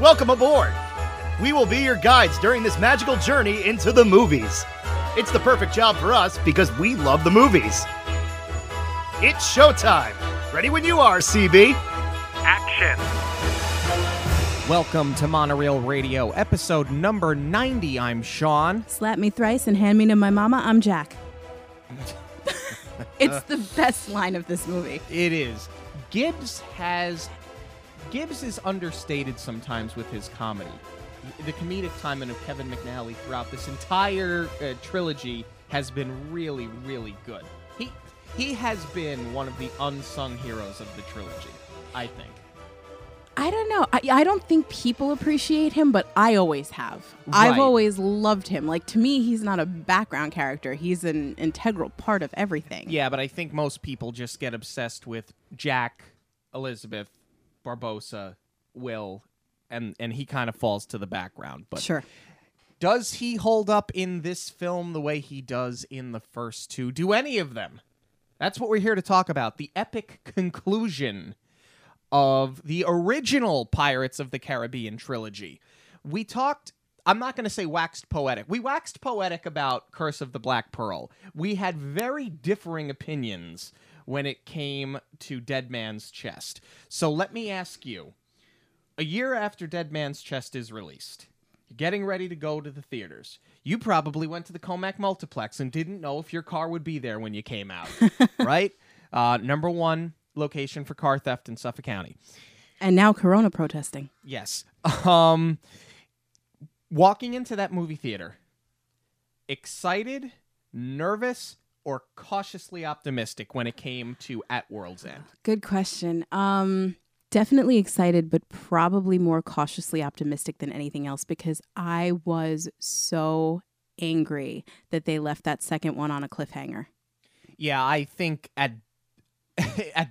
Welcome aboard! We will be your guides during this magical journey into the movies. It's the perfect job for us because we love the movies. It's showtime! Ready when you are, CB! Action! Welcome to Monorail Radio, episode number 90. I'm Sean. Slap me thrice and hand me to my mama. I'm Jack. It's the best line of this movie. It is. Gibbs is understated sometimes with his comedy. The comedic timing of Kevin McNally throughout this entire trilogy has been really, really good. He has been one of the unsung heroes of the trilogy, I think. I don't know. I don't think people appreciate him, but I always have. Right. I've always loved him. Like, to me, he's not a background character. He's an integral part of everything. Yeah, but I think most people just get obsessed with Jack, Elizabeth, Barbosa, Will, and he kind of falls to the background. But sure. Does he hold up in this film the way he does in the first two? Do any of them? That's what we're here to talk about. The epic conclusion of the original Pirates of the Caribbean trilogy. We talked, I'm not going to say waxed poetic. We waxed poetic about Curse of the Black Pearl. We had very differing opinions when it came to Dead Man's Chest. So let me ask you, a year after Dead Man's Chest is released, you're getting ready to go to the theaters. You probably went to the Comac Multiplex and didn't know if your car would be there when you came out, right? Number one location for car theft in Suffolk County. And now Corona protesting. Yes. Walking into that movie theater, excited, nervous, or cautiously optimistic when it came to At World's End? Good question. Definitely excited, but probably more cautiously optimistic than anything else, because I was so angry that they left that second one on a cliffhanger. Yeah, I think at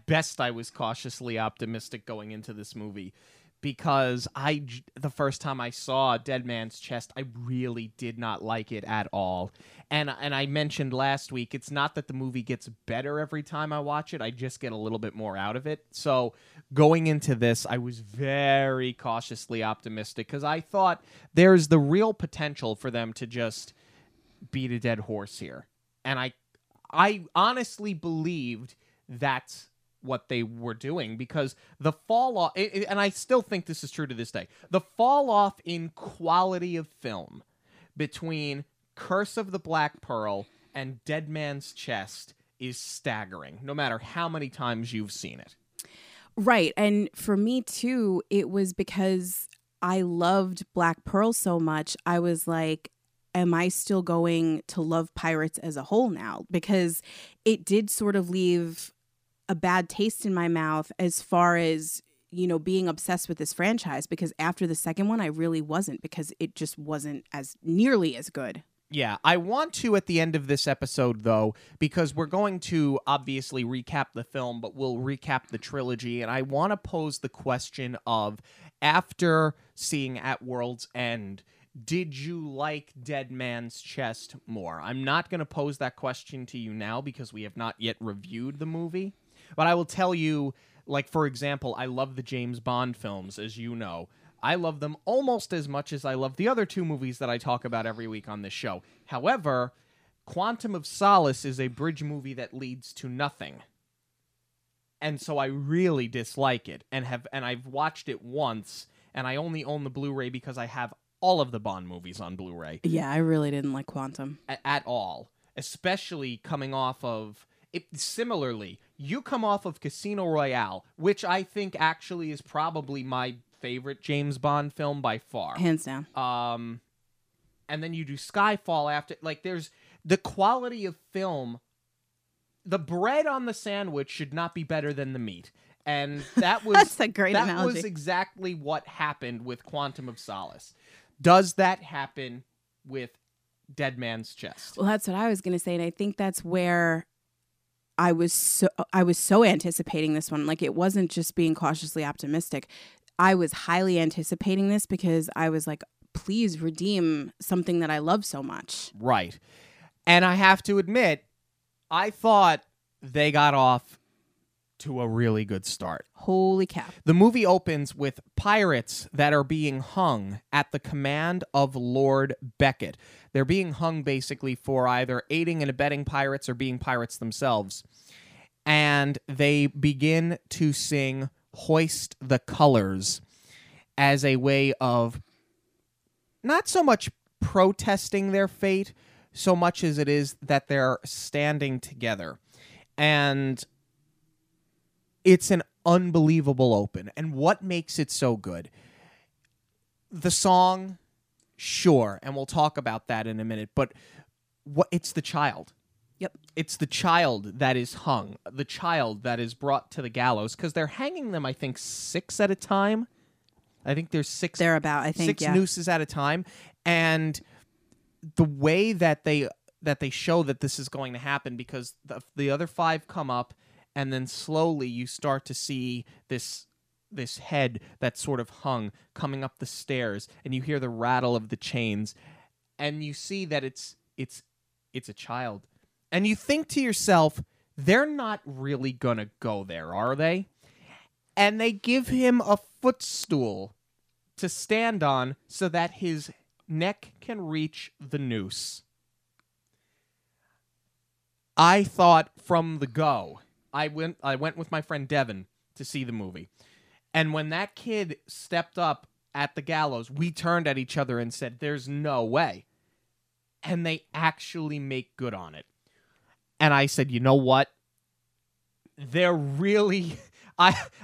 best I was cautiously optimistic going into this movie, because the first time I saw Dead Man's Chest, I really did not like it at all. And I mentioned last week, it's not that the movie gets better every time I watch it. I just get a little bit more out of it. So going into this, I was very cautiously optimistic because I thought there's the real potential for them to just beat a dead horse here. And I honestly believed that's what they were doing, because the fall off, and I still think this is true to this day, the fall off in quality of film between Curse of the Black Pearl and Dead Man's Chest is staggering, no matter how many times you've seen it. Right. And for me too, it was because I loved Black Pearl so much. I was like, am I still going to love pirates as a whole now? Because it did sort of leave a bad taste in my mouth as far as, you know, being obsessed with this franchise, because after the second one, I really wasn't, because it just wasn't as nearly as good. Yeah, I want to at the end of this episode, though, because we're going to obviously recap the film, but we'll recap the trilogy. And I want to pose the question of, after seeing At World's End, did you like Dead Man's Chest more? I'm not going to pose that question to you now because we have not yet reviewed the movie. But I will tell you, like, for example, I love the James Bond films, as you know. I love them almost as much as I love the other two movies that I talk about every week on this show. However, Quantum of Solace is a bridge movie that leads to nothing. And so I really dislike it, and I've watched it once, and I only own the Blu-ray because I have all of the Bond movies on Blu-ray. Yeah, I really didn't like Quantum. At all. Especially coming off of... Similarly, you come off of Casino Royale, which I think actually is probably my favorite James Bond film by far. Hands down. And then you do Skyfall after. Like, there's the quality of film. The bread on the sandwich should not be better than the meat. And that was that's a great analogy. That was exactly what happened with Quantum of Solace. Does that happen with Dead Man's Chest? Well, that's what I was going to say, and I think that's where... I was so anticipating this one. Like, it wasn't just being cautiously optimistic. I was highly anticipating this because I was like, please redeem something that I love so much. Right. And I have to admit, I thought they got off to a really good start. Holy cow. The movie opens with pirates that are being hung at the command of Lord Beckett. They're being hung basically for either aiding and abetting pirates or being pirates themselves. And they begin to sing Hoist the Colors as a way of not so much protesting their fate, so much as it is that they're standing together. And it's an unbelievable open. And what makes it so good? The song, sure, and we'll talk about that in a minute, but it's the child. Yep. It's the child that is hung, the child that is brought to the gallows, because they're hanging them, I think, six at a time. I think there's six. Thereabout, I think, six nooses at a time. And the way that they show that this is going to happen, because the other five come up, and then slowly you start to see this head that's sort of hung coming up the stairs, and you hear the rattle of the chains, and you see that it's a child. And you think to yourself, they're not really going to go there, are they? And they give him a footstool to stand on so that his neck can reach the noose. I thought from the go. I went with my friend Devin to see the movie. And when that kid stepped up at the gallows, we turned at each other and said, there's no way. And they actually make good on it. And I said, you know what? They're really...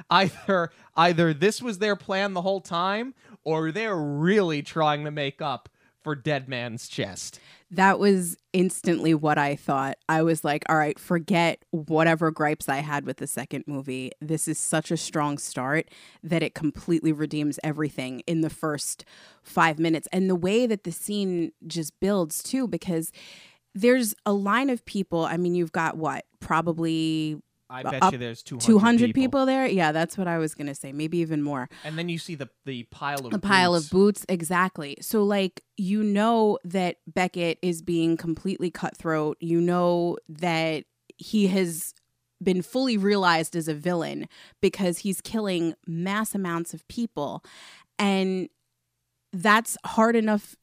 Either this was their plan the whole time, or they're really trying to make up for Dead Man's Chest. That was instantly what I thought. I was like, all right, forget whatever gripes I had with the second movie. This is such a strong start that it completely redeems everything in the first 5 minutes. And the way that the scene just builds, too, because there's a line of people. I mean, you've got what? Probably... I bet you there's 200 people there. Yeah, that's what I was going to say. Maybe even more. And then you see the pile of boots. The pile of boots, exactly. So, like, you know that Beckett is being completely cutthroat. You know that he has been fully realized as a villain because he's killing mass amounts of people. And that's hard enough.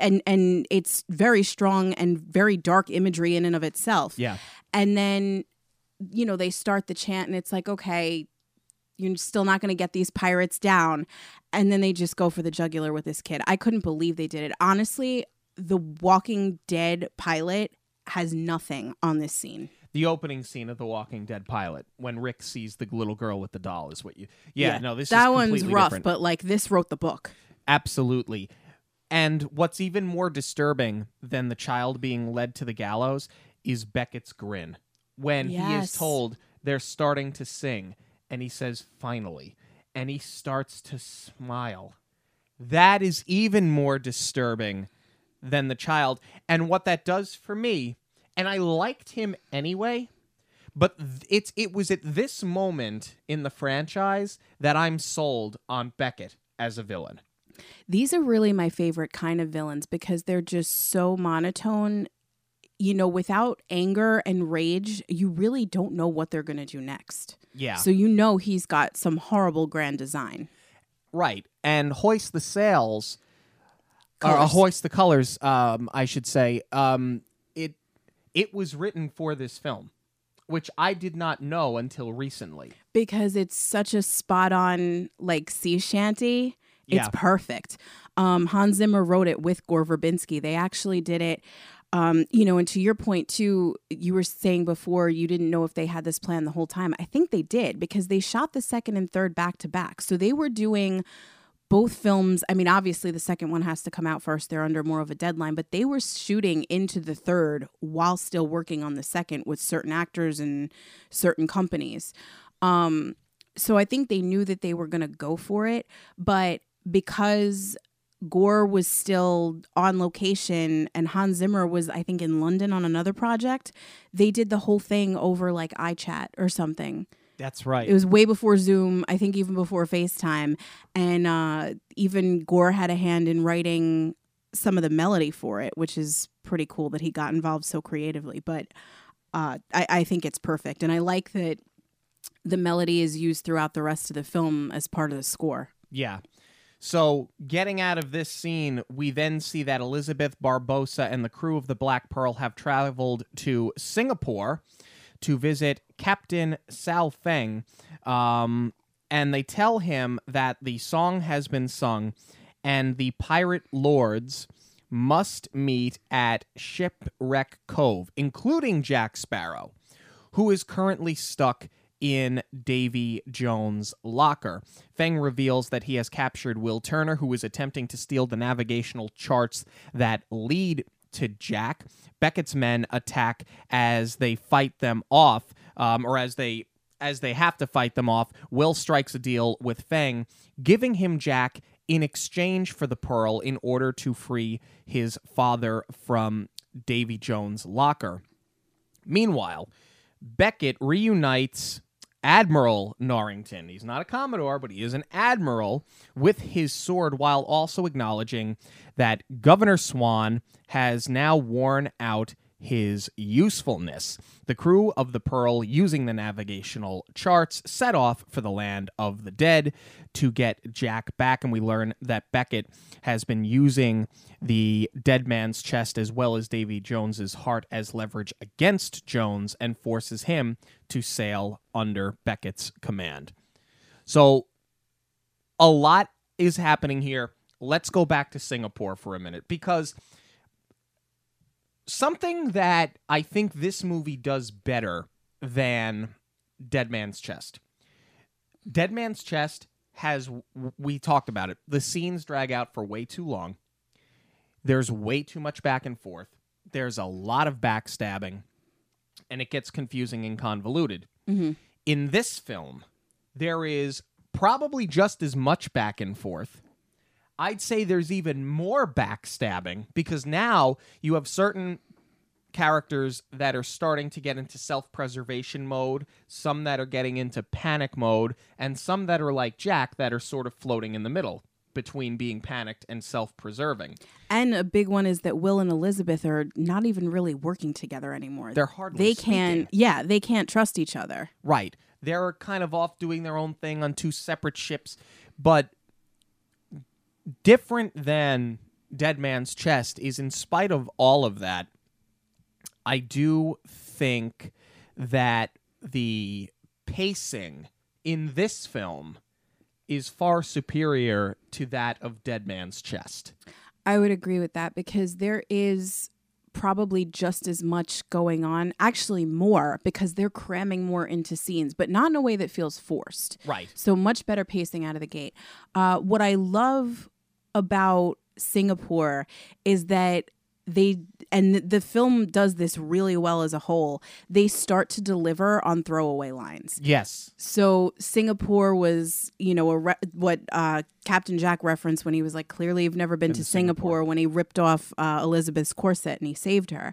And it's very strong and very dark imagery in and of itself. Yeah. And then... you know, they start the chant and it's like, okay, you're still not going to get these pirates down. And then they just go for the jugular with this kid. I couldn't believe they did it. Honestly, the Walking Dead pilot has nothing on this scene. The opening scene of the Walking Dead pilot, when Rick sees the little girl with the doll, is what you... Yeah. No, this that is completely one's rough, different. But like this wrote the book. Absolutely. And what's even more disturbing than the child being led to the gallows is Beckett's grin. When he is told they're starting to sing, and he says, finally, and he starts to smile. That is even more disturbing than the child. And what that does for me, and I liked him anyway, but it was at this moment in the franchise that I'm sold on Beckett as a villain. These are really my favorite kind of villains because they're just so monotone. You know, without anger and rage, you really don't know what they're going to do next. Yeah. So you know he's got some horrible grand design. Right. And Hoist the Colors, I should say. It was written for this film, which I did not know until recently. Because it's such a spot-on, like, sea shanty. It's perfect. Hans Zimmer wrote it with Gore Verbinski. They actually did it. You know, and to your point, too, you were saying before you didn't know if they had this plan the whole time. I think they did because they shot the second and third back to back. So they were doing both films. I mean, obviously, the second one has to come out first. They're under more of a deadline, but they were shooting into the third while still working on the second with certain actors and certain companies. So I think they knew that they were going to go for it. But because... Gore was still on location and Hans Zimmer was, I think, in London on another project. They did the whole thing over like iChat or something. That's right. It was way before Zoom, I think even before FaceTime. And even Gore had a hand in writing some of the melody for it, which is pretty cool that he got involved so creatively. But I think it's perfect. And I like that the melody is used throughout the rest of the film as part of the score. Yeah. So getting out of this scene, we then see that Elizabeth Barbosa and the crew of the Black Pearl have traveled to Singapore to visit Captain Sao Feng, and they tell him that the song has been sung and the pirate lords must meet at Shipwreck Cove, including Jack Sparrow, who is currently stuck in Davy Jones' locker. Feng reveals that he has captured Will Turner, who is attempting to steal the navigational charts that lead to Jack. Beckett's men attack as they fight them off, or as they have to fight them off. Will strikes a deal with Feng, giving him Jack in exchange for the pearl in order to free his father from Davy Jones' locker. Meanwhile, Beckett reunites Admiral Norrington. He's not a commodore, but he is an admiral, with his sword, while also acknowledging that Governor Swan has now worn out his usefulness. The crew of the Pearl, using the navigational charts, set off for the land of the dead to get Jack back, and we learn that Beckett has been using the Dead Man's Chest as well as Davy Jones's heart as leverage against Jones, and forces him to sail under Beckett's command. So a lot is happening here. Let's go back to Singapore for a minute, because something that I think this movie does better than Dead Man's Chest. Dead Man's Chest has, we talked about it, the scenes drag out for way too long. There's way too much back and forth. There's a lot of backstabbing, and it gets confusing and convoluted. Mm-hmm. In this film, there is probably just as much back and forth. I'd say there's even more backstabbing, because now you have certain characters that are starting to get into self-preservation mode, some that are getting into panic mode, and some that are like Jack that are sort of floating in the middle between being panicked and self-preserving. And a big one is that Will and Elizabeth are not even really working together anymore. They're hardly speaking. Yeah, they can't trust each other. Right. They're kind of off doing their own thing on two separate ships, but different than Dead Man's Chest is, in spite of all of that, I do think that the pacing in this film is far superior to that of Dead Man's Chest. I would agree with that, because there is probably just as much going on, actually more, because they're cramming more into scenes, but not in a way that feels forced. Right. So much better pacing out of the gate. What I love about Singapore is that they, and the film does this really well as a whole, they start to deliver on throwaway lines. Yes. So Singapore was, you know, what Captain Jack referenced when he was like, clearly you've never been to Singapore, when he ripped off Elizabeth's corset and he saved her.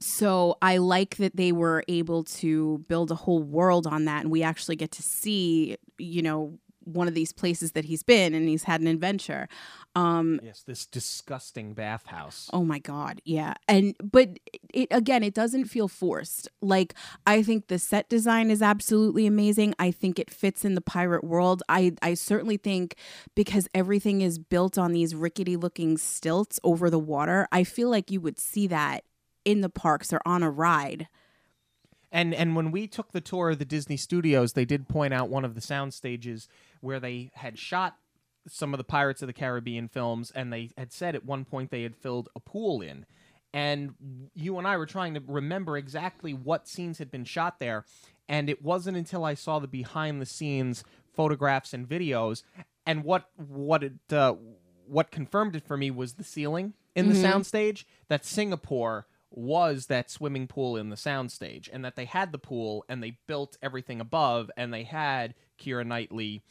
So I like that they were able to build a whole world on that, and we actually get to see, you know, one of these places that he's been, and he's had an adventure. Yes, this disgusting bathhouse. Oh my God, yeah. But it, again, it doesn't feel forced. Like, I think the set design is absolutely amazing. I think it fits in the pirate world. I certainly think, because everything is built on these rickety looking stilts over the water, I feel like you would see that in the parks or on a ride. And when we took the tour of the Disney Studios, they did point out one of the sound stages where they had shot some of the Pirates of the Caribbean films, and they had said at one point they had filled a pool in. And you and I were trying to remember exactly what scenes had been shot there, and it wasn't until I saw the behind-the-scenes photographs and videos, and what confirmed it for me was the ceiling in the soundstage, that Singapore was that swimming pool in the soundstage, and that they had the pool and they built everything above, and they had Keira Knightley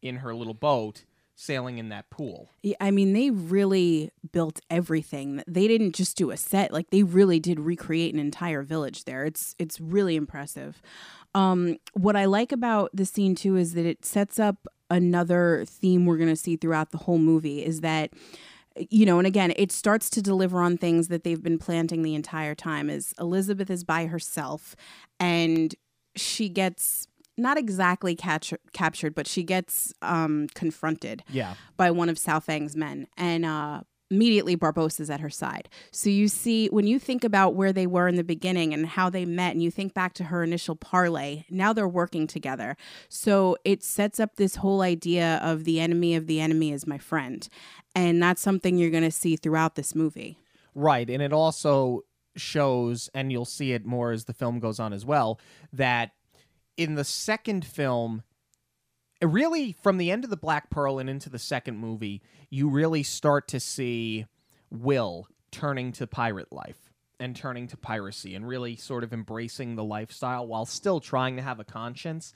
in her little boat sailing in that pool. Yeah, I mean, they really built everything. They didn't just do a set. Like, they really did recreate an entire village there. It's really impressive. What I like about the scene too is that it sets up another theme we're going to see throughout the whole movie, is that, you know, and again, it starts to deliver on things that they've been planting the entire time, is Elizabeth is by herself, and she gets not exactly captured, but she gets confronted by one of Sao Feng's men. And immediately Barbosa's at her side. So you see, when you think about where they were in the beginning and how they met, and you think back to her initial parlay, now they're working together. So it sets up this whole idea of the enemy is my friend. And that's something you're going to see throughout this movie. Right. And it also shows, and you'll see it more as the film goes on as well, that in the second film, really from the end of The Black Pearl and into the second movie, you really start to see Will turning to pirate life and turning to piracy and really sort of embracing the lifestyle while still trying to have a conscience.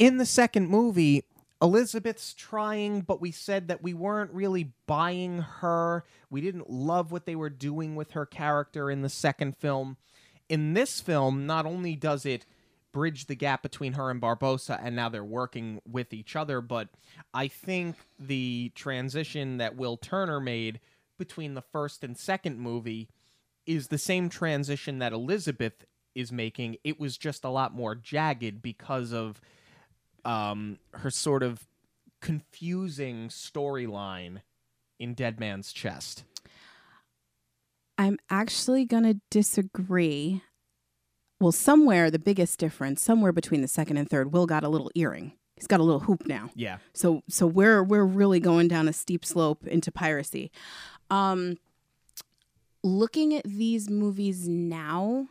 In the second movie, Elizabeth's trying, but we said that we weren't really buying her. We didn't love what they were doing with her character in the second film. In this film, not only does it bridge the gap between her and Barbosa, and now they're working with each other, but I think the transition that Will Turner made between the first and second movie is the same transition that Elizabeth is making. It was just a lot more jagged because of her sort of confusing storyline in Dead Man's Chest. I'm actually going to disagree. Well, somewhere, the biggest difference, somewhere between the second and third, Will got a little earring. He's got a little hoop now. Yeah. So we're really going down a steep slope into piracy. Looking at these movies now,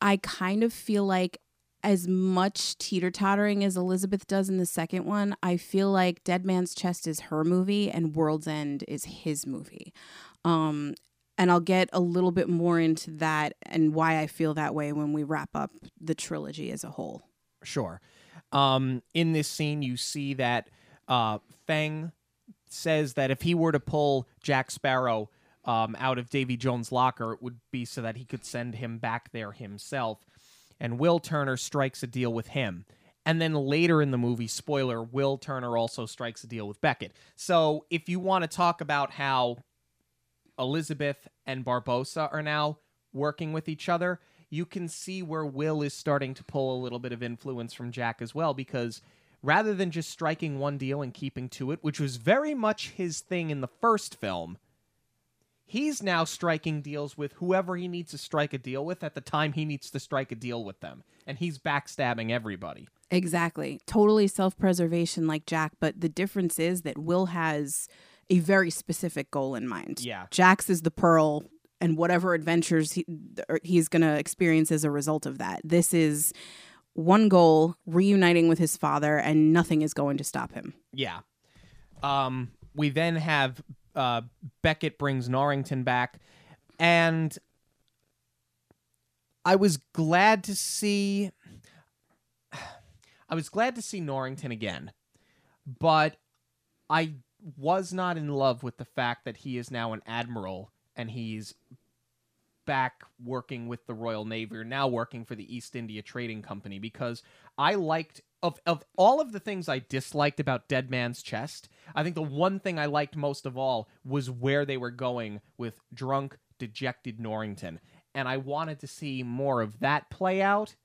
I kind of feel like as much teeter-tottering as Elizabeth does in the second one, I feel like Dead Man's Chest is her movie and World's End is his movie. And I'll get a little bit more into that and why I feel that way when we wrap up the trilogy as a whole. Sure. In this scene, you see that Feng says that if he were to pull Jack Sparrow out of Davy Jones' locker, it would be so that he could send him back there himself. And Will Turner strikes a deal with him. And then later in the movie, spoiler, Will Turner also strikes a deal with Beckett. So if you want to talk about how Elizabeth and Barbosa are now working with each other, you can see where Will is starting to pull a little bit of influence from Jack as well, because rather than just striking one deal and keeping to it, which was very much his thing in the first film, he's now striking deals with whoever he needs to strike a deal with at the time he needs to strike a deal with them. And he's backstabbing everybody. Exactly. Totally self-preservation like Jack. But the difference is that Will has a very specific goal in mind. Yeah. Jack's is the pearl and whatever adventures he's going to experience as a result of that. This is one goal, reuniting with his father, and nothing is going to stop him. Yeah. We then have... Beckett brings Norrington back, and I was glad to see Norrington again, but I was not in love with the fact that he is now an admiral and he's back working with the Royal Navy, or now working for the East India Trading Company, because I liked Of all of the things I disliked about Dead Man's Chest, I think the one thing I liked most of all was where they were going with drunk, dejected Norrington. And I wanted to see more of that play out.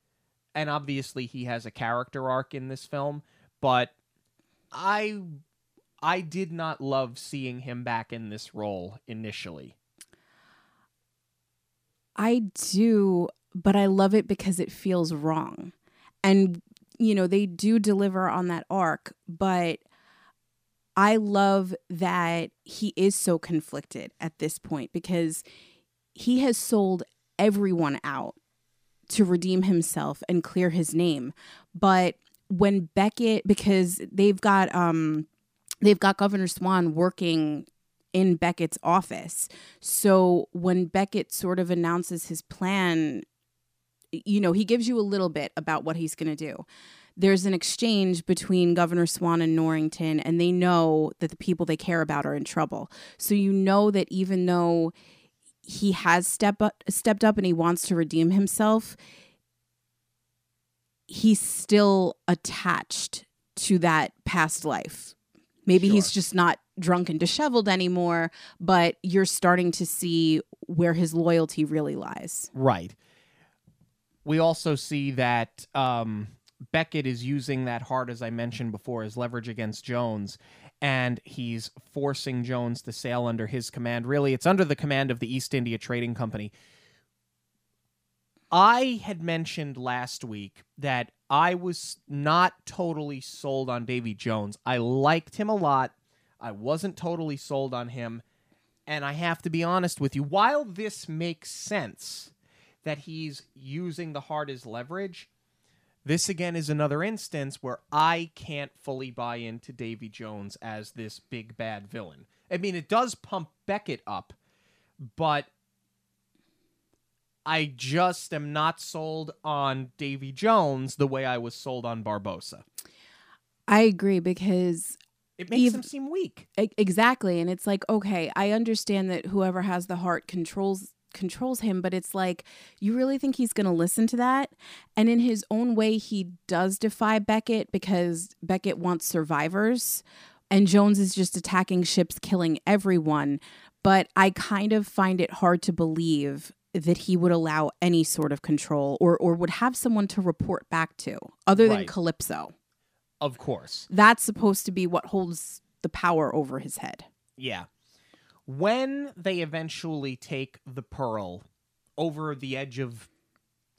And obviously he has a character arc in this film, but I did not love seeing him back in this role initially. I do, but I love it because it feels wrong. And you know, they do deliver on that arc, but I love that he is so conflicted at this point, because he has sold everyone out to redeem himself and clear his name. But when Beckett, because they've got Governor Swan working in Beckett's office. So when Beckett sort of announces his plan, you know, he gives you a little bit about what he's going to do. There's an exchange between Governor Swan and Norrington, and they know that the people they care about are in trouble. So you know that even though he has stepped up and he wants to redeem himself, he's still attached to that past life. Maybe he's just not drunk and disheveled anymore, but you're starting to see where his loyalty really lies. Right. We also see that Beckett is using that heart, as I mentioned before, as leverage against Jones, and he's forcing Jones to sail under his command. Really, it's under the command of the East India Trading Company. I had mentioned last week that I was not totally sold on Davy Jones. I liked him a lot. I wasn't totally sold on him. And I have to be honest with you, while this makes sense that he's using the heart as leverage, this again is another instance where I can't fully buy into Davy Jones as this big bad villain. I mean, it does pump Beckett up, but I just am not sold on Davy Jones the way I was sold on Barbosa. I agree, because it makes him seem weak. Exactly. And it's like, okay, I understand that whoever has the heart controls him, but it's like, you really think he's going to listen to that? And in his own way, he does defy Beckett, because Beckett wants survivors and Jones is just attacking ships, killing everyone. But I kind of find it hard to believe that he would allow any sort of control or would have someone to report back to other than Calypso. Of course. That's supposed to be what holds the power over his head. Yeah. When they eventually take the Pearl over the edge of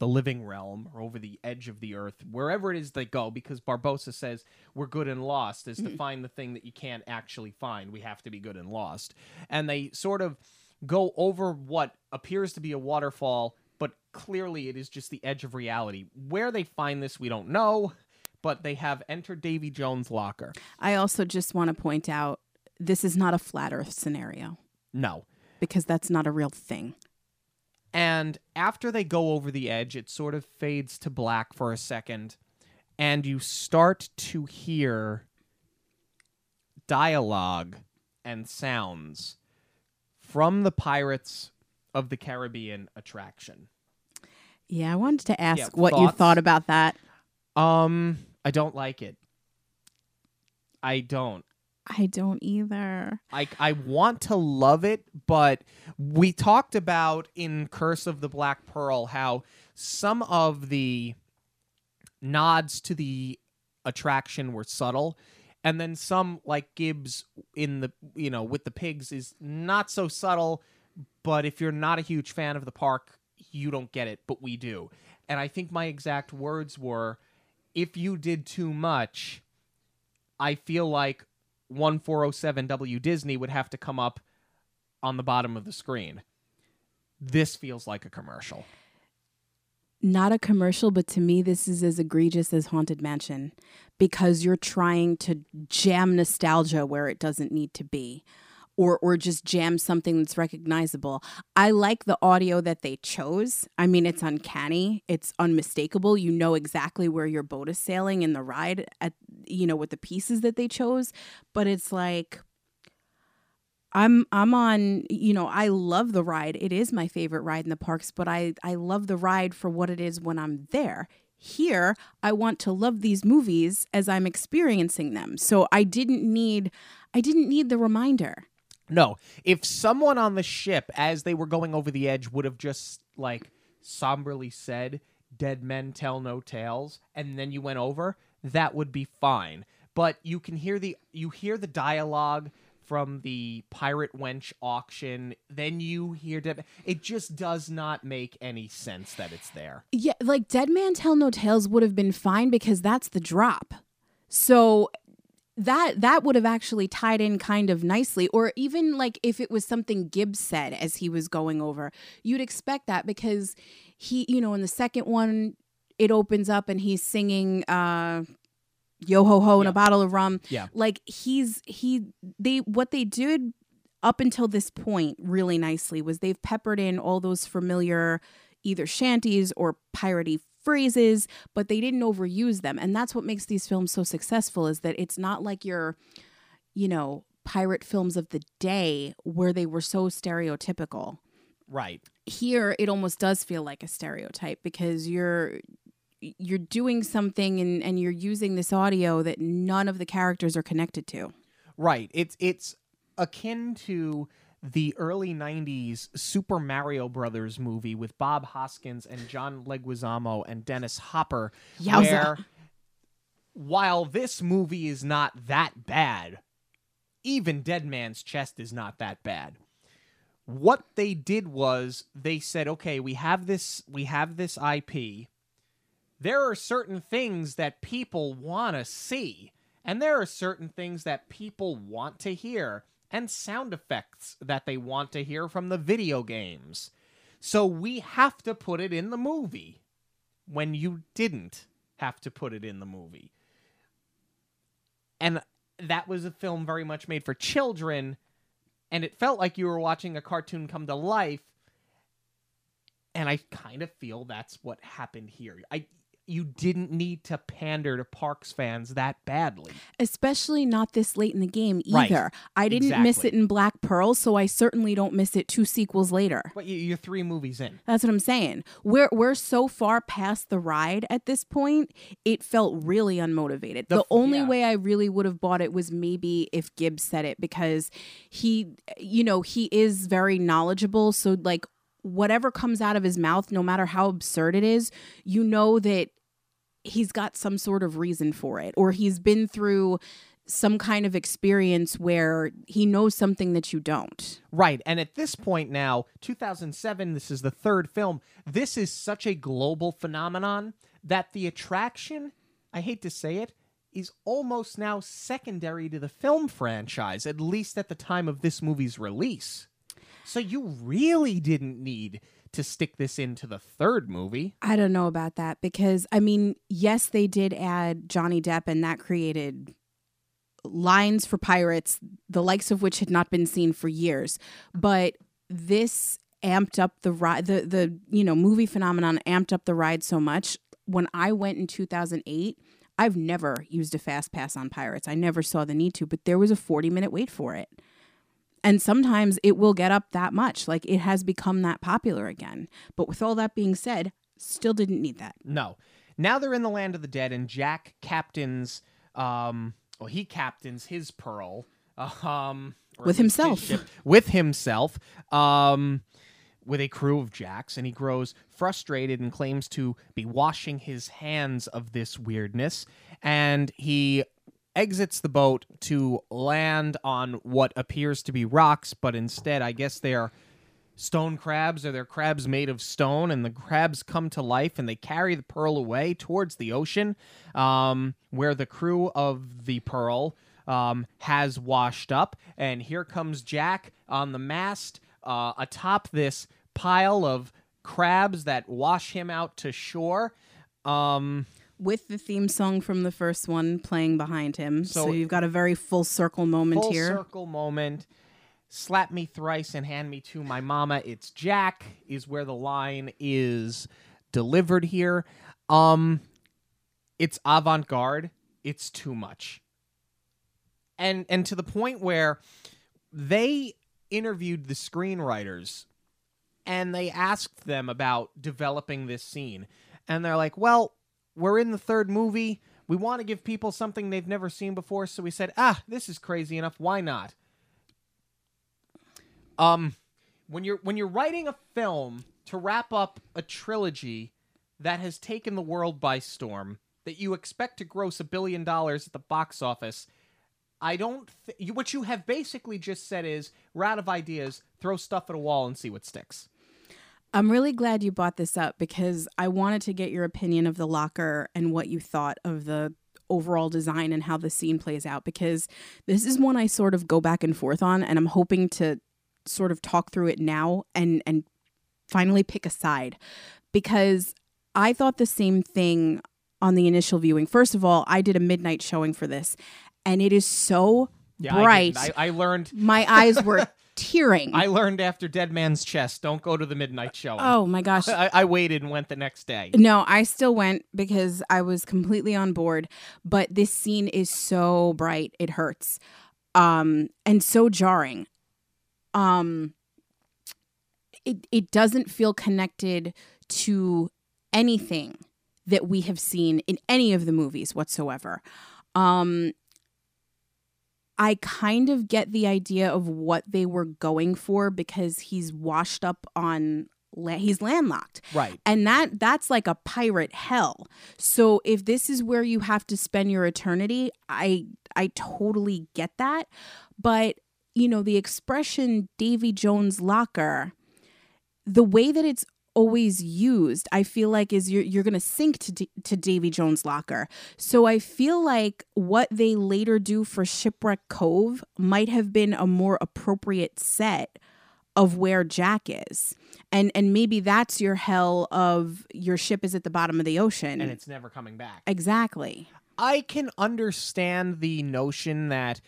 the living realm or over the edge of the earth, wherever it is they go, because Barbosa says we're good and lost is to find the thing that you can't actually find. We have to be good and lost. And they sort of go over what appears to be a waterfall, but clearly it is just the edge of reality. Where they find this, we don't know, but they have entered Davy Jones' locker. I also just want to point out, this is not a flat earth scenario. No. Because that's not a real thing. And after they go over the edge, it sort of fades to black for a second, and you start to hear dialogue and sounds from the Pirates of the Caribbean attraction. Yeah, I wanted to ask what you thought about that. I don't like it. I don't either. I want to love it, but we talked about in Curse of the Black Pearl how some of the nods to the attraction were subtle, and then some, like Gibbs in the with the pigs, is not so subtle, but if you're not a huge fan of the park, you don't get it, but we do. And I think my exact words were, if you did too much, I feel like 1407W Disney would have to come up on the bottom of the screen. This feels like a commercial. Not a commercial, but to me, this is as egregious as Haunted Mansion, because you're trying to jam nostalgia where it doesn't need to be, or just jam something that's recognizable. I like the audio that they chose. I mean, it's uncanny. It's unmistakable. You know exactly where your boat is sailing in the ride, with the pieces that they chose. But it's like, I'm on, I love the ride. It is my favorite ride in the parks, but I love the ride for what it is when I'm there. Here, I want to love these movies as I'm experiencing them. So I didn't need the reminder. No. If someone on the ship, as they were going over the edge, would have just, somberly said, "Dead men tell no tales," and then you went over, that would be fine. But you can hear the dialogue from the pirate wench auction, then you hear it just does not make any sense that it's there. Yeah, Dead Man Tell No Tales would have been fine because that's the drop. So that would have actually tied in kind of nicely. Or even if it was something Gibbs said as he was going over, you'd expect that, because he, in the second one, it opens up and he's singing yo ho ho and a bottle of rum. Yeah. What they did up until this point really nicely was they've peppered in all those familiar either shanties or piratey phrases, but they didn't overuse them. And that's what makes these films so successful, is that it's not like your, pirate films of the day where they were so stereotypical. Right. Here it almost does feel like a stereotype, because you're doing something and you're using this audio that none of the characters are connected to. Right. It's akin to the early 90s Super Mario Brothers movie with Bob Hoskins and John Leguizamo and Dennis Hopper. Yowza. Where, while this movie is not that bad, even Dead Man's Chest is not that bad. What they did was they said, okay, we have this IP. There are certain things that people want to see, and there are certain things that people want to hear, and sound effects that they want to hear from the video games. So we have to put it in the movie when you didn't have to put it in the movie. And that was a film very much made for children, and it felt like you were watching a cartoon come to life. And I kind of feel that's what happened here. You didn't need to pander to Parks fans that badly. Especially not this late in the game either. Right. I didn't miss it in Black Pearl, so I certainly don't miss it two sequels later. But you're three movies in. That's what I'm saying. We're so far past the ride at this point, it felt really unmotivated. The only way I really would have bought it was maybe if Gibbs said it, because he is very knowledgeable, so like whatever comes out of his mouth, no matter how absurd it is, you know that he's got some sort of reason for it, or he's been through some kind of experience where he knows something that you don't. Right. And at this point now, 2007, this is the third film. This is such a global phenomenon that the attraction, I hate to say it, is almost now secondary to the film franchise, at least at the time of this movie's release. So you really didn't need to stick this into the third movie. I don't know about that, because, I mean, yes, they did add Johnny Depp, and that created lines for pirates, the likes of which had not been seen for years. But this amped up the ride, the movie phenomenon amped up the ride so much. When I went in 2008, I've never used a fast pass on Pirates. I never saw the need to, but there was a 40-minute wait for it. And sometimes it will get up that much. Like, it has become that popular again. But with all that being said, still didn't need that. No. Now they're in the land of the dead, and Jack captains, he captains his Pearl. With himself. With a crew of Jacks, and he grows frustrated and claims to be washing his hands of this weirdness. And he exits the boat to land on what appears to be rocks, but instead, I guess they're stone crabs, or they're crabs made of stone, and the crabs come to life, and they carry the Pearl away towards the ocean, where the crew of the Pearl has washed up, and here comes Jack on the mast atop this pile of crabs that wash him out to shore. With the theme song from the first one playing behind him. So you've got a very full circle moment here. Full circle moment. Slap me thrice and hand me to my mama. It's Jack is where the line is delivered here. It's avant-garde. It's too much. And to the point where they interviewed the screenwriters and they asked them about developing this scene. And they're like, well, we're in the third movie. We want to give people something they've never seen before, so we said, this is crazy enough. Why not? When you're writing a film to wrap up a trilogy that has taken the world by storm, that you expect to gross $1 billion at the box office, what you have basically just said is, we're out of ideas, throw stuff at a wall and see what sticks. I'm really glad you brought this up, because I wanted to get your opinion of the locker and what you thought of the overall design and how the scene plays out, because this is one I sort of go back and forth on, and I'm hoping to sort of talk through it now and finally pick a side, because I thought the same thing on the initial viewing. First of all, I did a midnight showing for this, and it is so bright. I learned. My eyes were tearing. I learned after Dead Man's Chest, don't go to the midnight showing. Oh my gosh. I waited and went the next day. No, I still went because I was completely on board, but this scene is so bright it hurts. And so jarring. It doesn't feel connected to anything that we have seen in any of the movies whatsoever. I kind of get the idea of what they were going for because he's washed up on... he's landlocked. Right. And that's like a pirate hell. So if this is where you have to spend your eternity, I totally get that. But, you know, the expression Davy Jones locker, the way that it's always used, I feel like is you're going to sink to Davy Jones locker. So I feel like what they later do for Shipwreck Cove might have been a more appropriate set of where Jack is. And maybe that's your hell of your ship is at the bottom of the ocean. And it's never coming back. Exactly. I can understand the notion that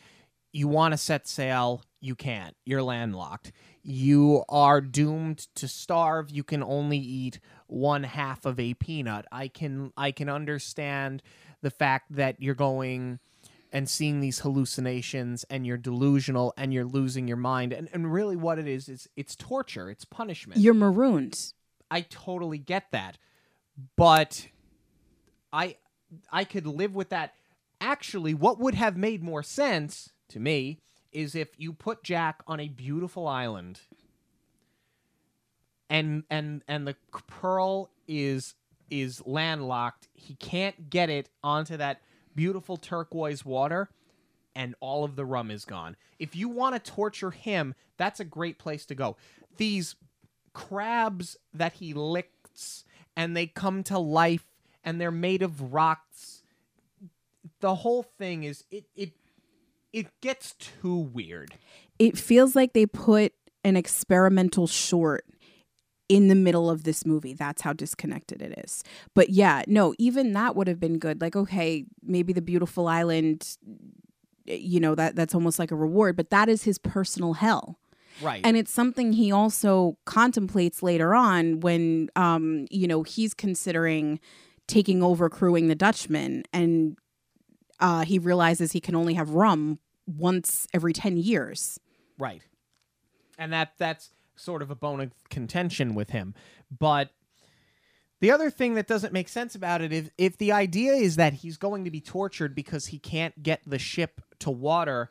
you want to set sail, you can't. You're landlocked. You are doomed to starve. You can only eat one half of a peanut. I can understand the fact that you're going and seeing these hallucinations and you're delusional and you're losing your mind. And really what it is it's torture. It's punishment. You're marooned. I totally get that. But I could live with that. Actually, what would have made more sense to me is if you put Jack on a beautiful island and the pearl is landlocked. He can't get it onto that beautiful turquoise water, and all of the rum is gone. If you want to torture him, that's a great place to go. These crabs that he licks, and they come to life, and they're made of rocks. The whole thing is, it gets too weird. It feels like they put an experimental short in the middle of this movie. That's how disconnected it is. But yeah, no, even that would have been good. Like, okay, maybe the beautiful island, you know, that's almost like a reward, but that is his personal hell. Right. And it's something he also contemplates later on when, you know, he's considering taking over crewing the Dutchman, and he realizes he can only have rum once every 10 years. Right. And that's sort of a bone of contention with him. But the other thing that doesn't make sense about it is if the idea is that he's going to be tortured because he can't get the ship to water,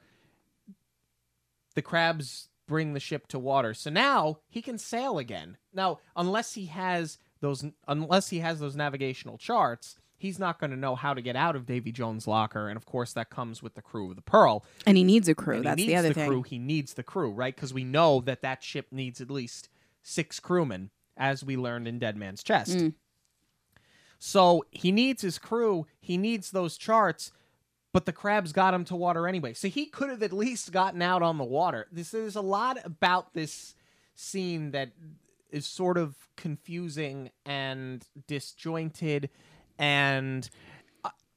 the crabs bring the ship to water. So now he can sail again. Now, unless he has those navigational charts, he's not going to know how to get out of Davy Jones' locker, and of course that comes with the crew of the Pearl. And he needs a crew. He needs the crew, right? Because we know that ship needs at least 6 crewmen, as we learned in Dead Man's Chest. Mm. So he needs his crew. He needs those charts, but the crabs got him to water anyway. So he could have at least gotten out on the water. There's a lot about this scene that is sort of confusing and disjointed. And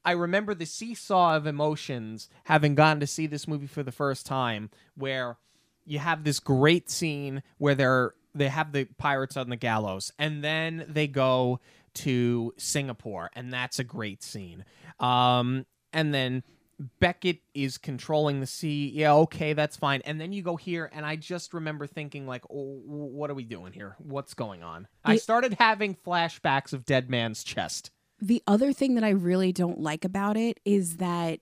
I remember the seesaw of emotions having gone to see this movie for the first time, where you have this great scene where they have the pirates on the gallows, and then they go to Singapore, and that's a great scene. And then Beckett is controlling the sea. Yeah, okay, that's fine. And then you go here, and I just remember thinking, like, oh, what are we doing here? What's going on? I started having flashbacks of Dead Man's Chest. The other thing that I really don't like about it is that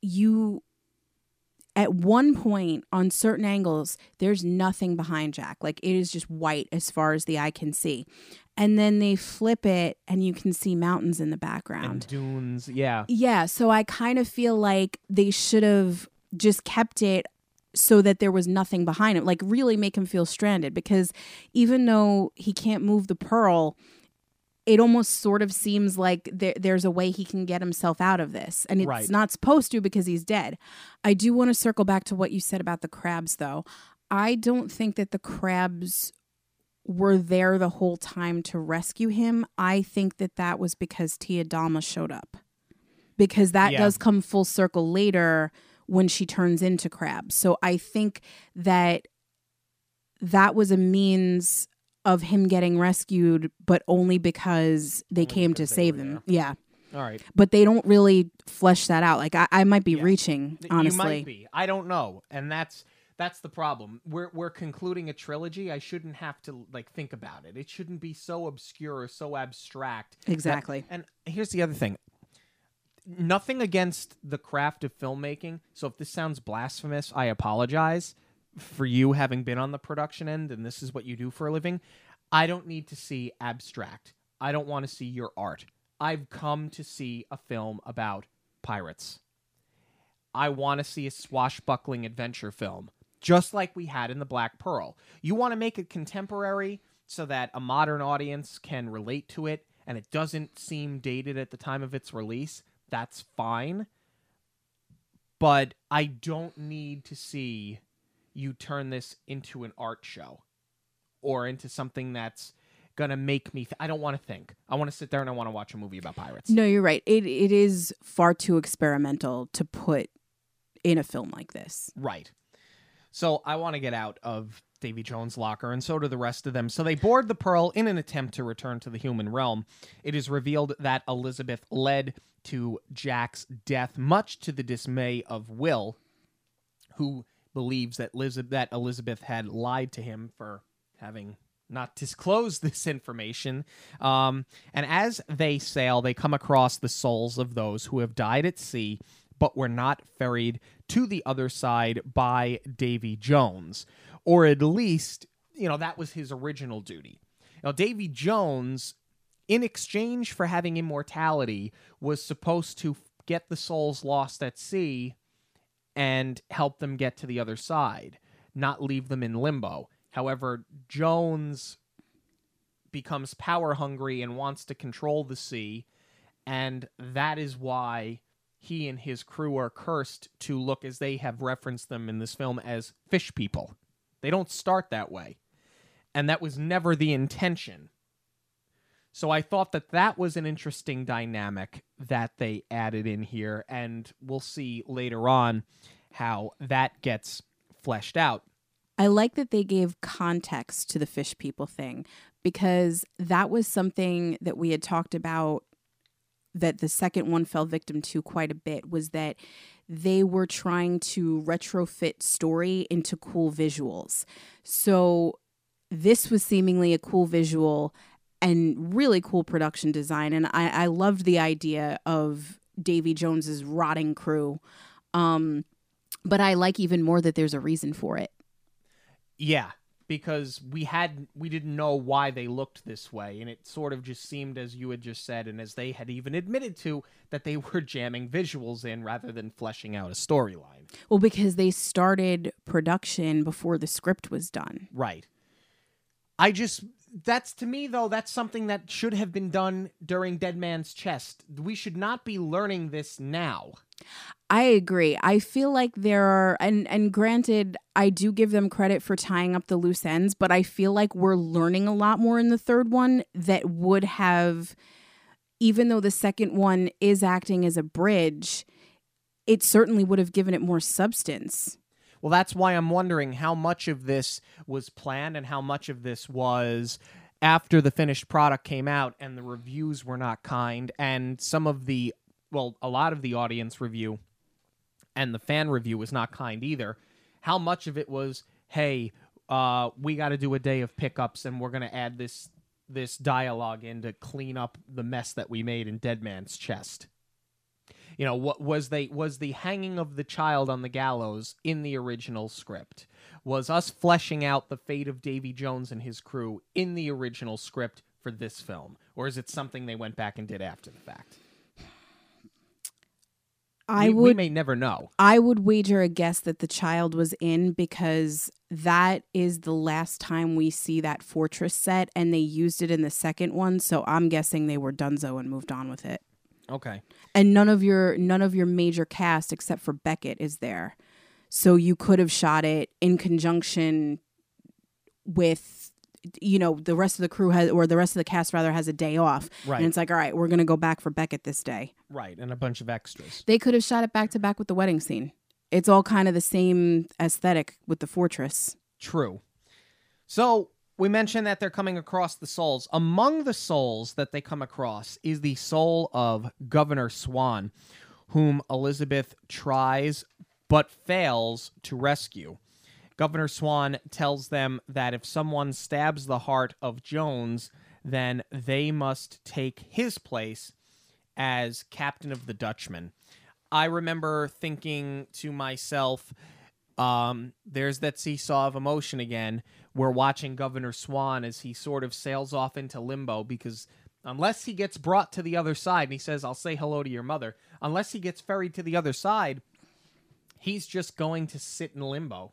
you, at one point on certain angles, there's nothing behind Jack. Like, it is just white as far as the eye can see. And then they flip it and you can see mountains in the background. And dunes, yeah. Yeah, so I kind of feel like they should have just kept it so that there was nothing behind him. Like, really make him feel stranded, because even though he can't move the Pearl, it almost sort of seems like there's a way he can get himself out of this. And it's right. Not supposed to, because he's dead. I do want to circle back to what you said about the crabs, though. I don't think that the crabs were there the whole time to rescue him. I think that was because Tia Dalma showed up. Because that does come full circle later when she turns into crabs. So I think that was a means of him getting rescued, but only because they came to save him. Yeah. All right. But they don't really flesh that out. Like, I might be reaching, honestly. You might be. I don't know. And that's the problem. We're concluding a trilogy. I shouldn't have to, like, think about it. It shouldn't be so obscure or so abstract. Exactly. And here's the other thing. nothing against the craft of filmmaking, so if this sounds blasphemous, I apologize for you having been on the production end and this is what you do for a living. I don't need to see abstract. I don't want to see your art. I've come to see a film about pirates. I want to see a swashbuckling adventure film, just like we had in The Black Pearl. You want to make it contemporary so that a modern audience can relate to it and it doesn't seem dated at the time of its release. That's fine. But I don't need to see you turn this into an art show or into something that's going to make me... I don't want to think. I want to sit there and I want to watch a movie about pirates. No, you're right. It is far too experimental to put in a film like this. Right. So I want to get out of Davy Jones' locker, and so do the rest of them. So they board the Pearl in an attempt to return to the human realm. It is revealed that Elizabeth led to Jack's death, much to the dismay of Will, who believes that Elizabeth had lied to him for having not disclosed this information. And as they sail, they come across the souls of those who have died at sea, but were not ferried to the other side by Davy Jones. Or at least, you know, that was his original duty. Now, Davy Jones, in exchange for having immortality, was supposed to get the souls lost at sea and help them get to the other side, not leave them in limbo. However, Jones becomes power hungry and wants to control the sea, and that is why he and his crew are cursed to look, as they have referenced them in this film, as fish people. They don't start that way, and that was never the intention. So I thought that that was an interesting dynamic that they added in here, and we'll see later on how that gets fleshed out. I like that they gave context to the fish people thing, because that was something that we had talked about that the second one fell victim to quite a bit, was that they were trying to retrofit story into cool visuals. So this was seemingly a cool visual and really cool production design. And I loved the idea of Davy Jones's rotting crew. But I like even more that there's a reason for it. Yeah, because we didn't know why they looked this way. And it sort of just seemed, as you had just said, and as they had even admitted to, that they were jamming visuals in rather than fleshing out a storyline. Well, because they started production before the script was done. Right. That's, to me, though, that's something that should have been done during Dead Man's Chest. We should not be learning this now. I agree. I feel like there are, and granted, I do give them credit for tying up the loose ends, but I feel like we're learning a lot more in the third one that would have, even though the second one is acting as a bridge, it certainly would have given it more substance. Well, that's why I'm wondering how much of this was planned and how much of this was after the finished product came out and the reviews were not kind, and some of the, well, a lot of the audience review and the fan review was not kind either. How much of it was, hey, we got to do a day of pickups and we're going to add this dialogue in to clean up the mess that we made in Dead Man's Chest? You know, what was the hanging of the child on the gallows in the original script? Was us fleshing out the fate of Davy Jones and his crew in the original script for this film? Or is it something they went back and did after the fact? We may never know. I would wager a guess that the child was in, because that is the last time we see that fortress set, and they used it in the second one. So I'm guessing they were donezo and moved on with it. Okay. And none of your major cast except for Beckett is there. So you could have shot it in conjunction with, you know, the rest of the crew has, or the rest of the cast rather, has a day off. Right. And it's like, all right, we're going to go back for Beckett this day. Right. And a bunch of extras. They could have shot it back to back with the wedding scene. It's all kind of the same aesthetic with the fortress. True. So we mentioned that they're coming across the souls. Among the souls that they come across is the soul of Governor Swan, whom Elizabeth tries but fails to rescue. Governor Swan tells them that if someone stabs the heart of Jones, then they must take his place as captain of the Dutchman, I remember thinking to myself, there's that seesaw of emotion again. We're watching Governor Swan as he sort of sails off into limbo, because unless he gets brought to the other side, and he says, I'll say hello to your mother, unless he gets ferried to the other side, he's just going to sit in limbo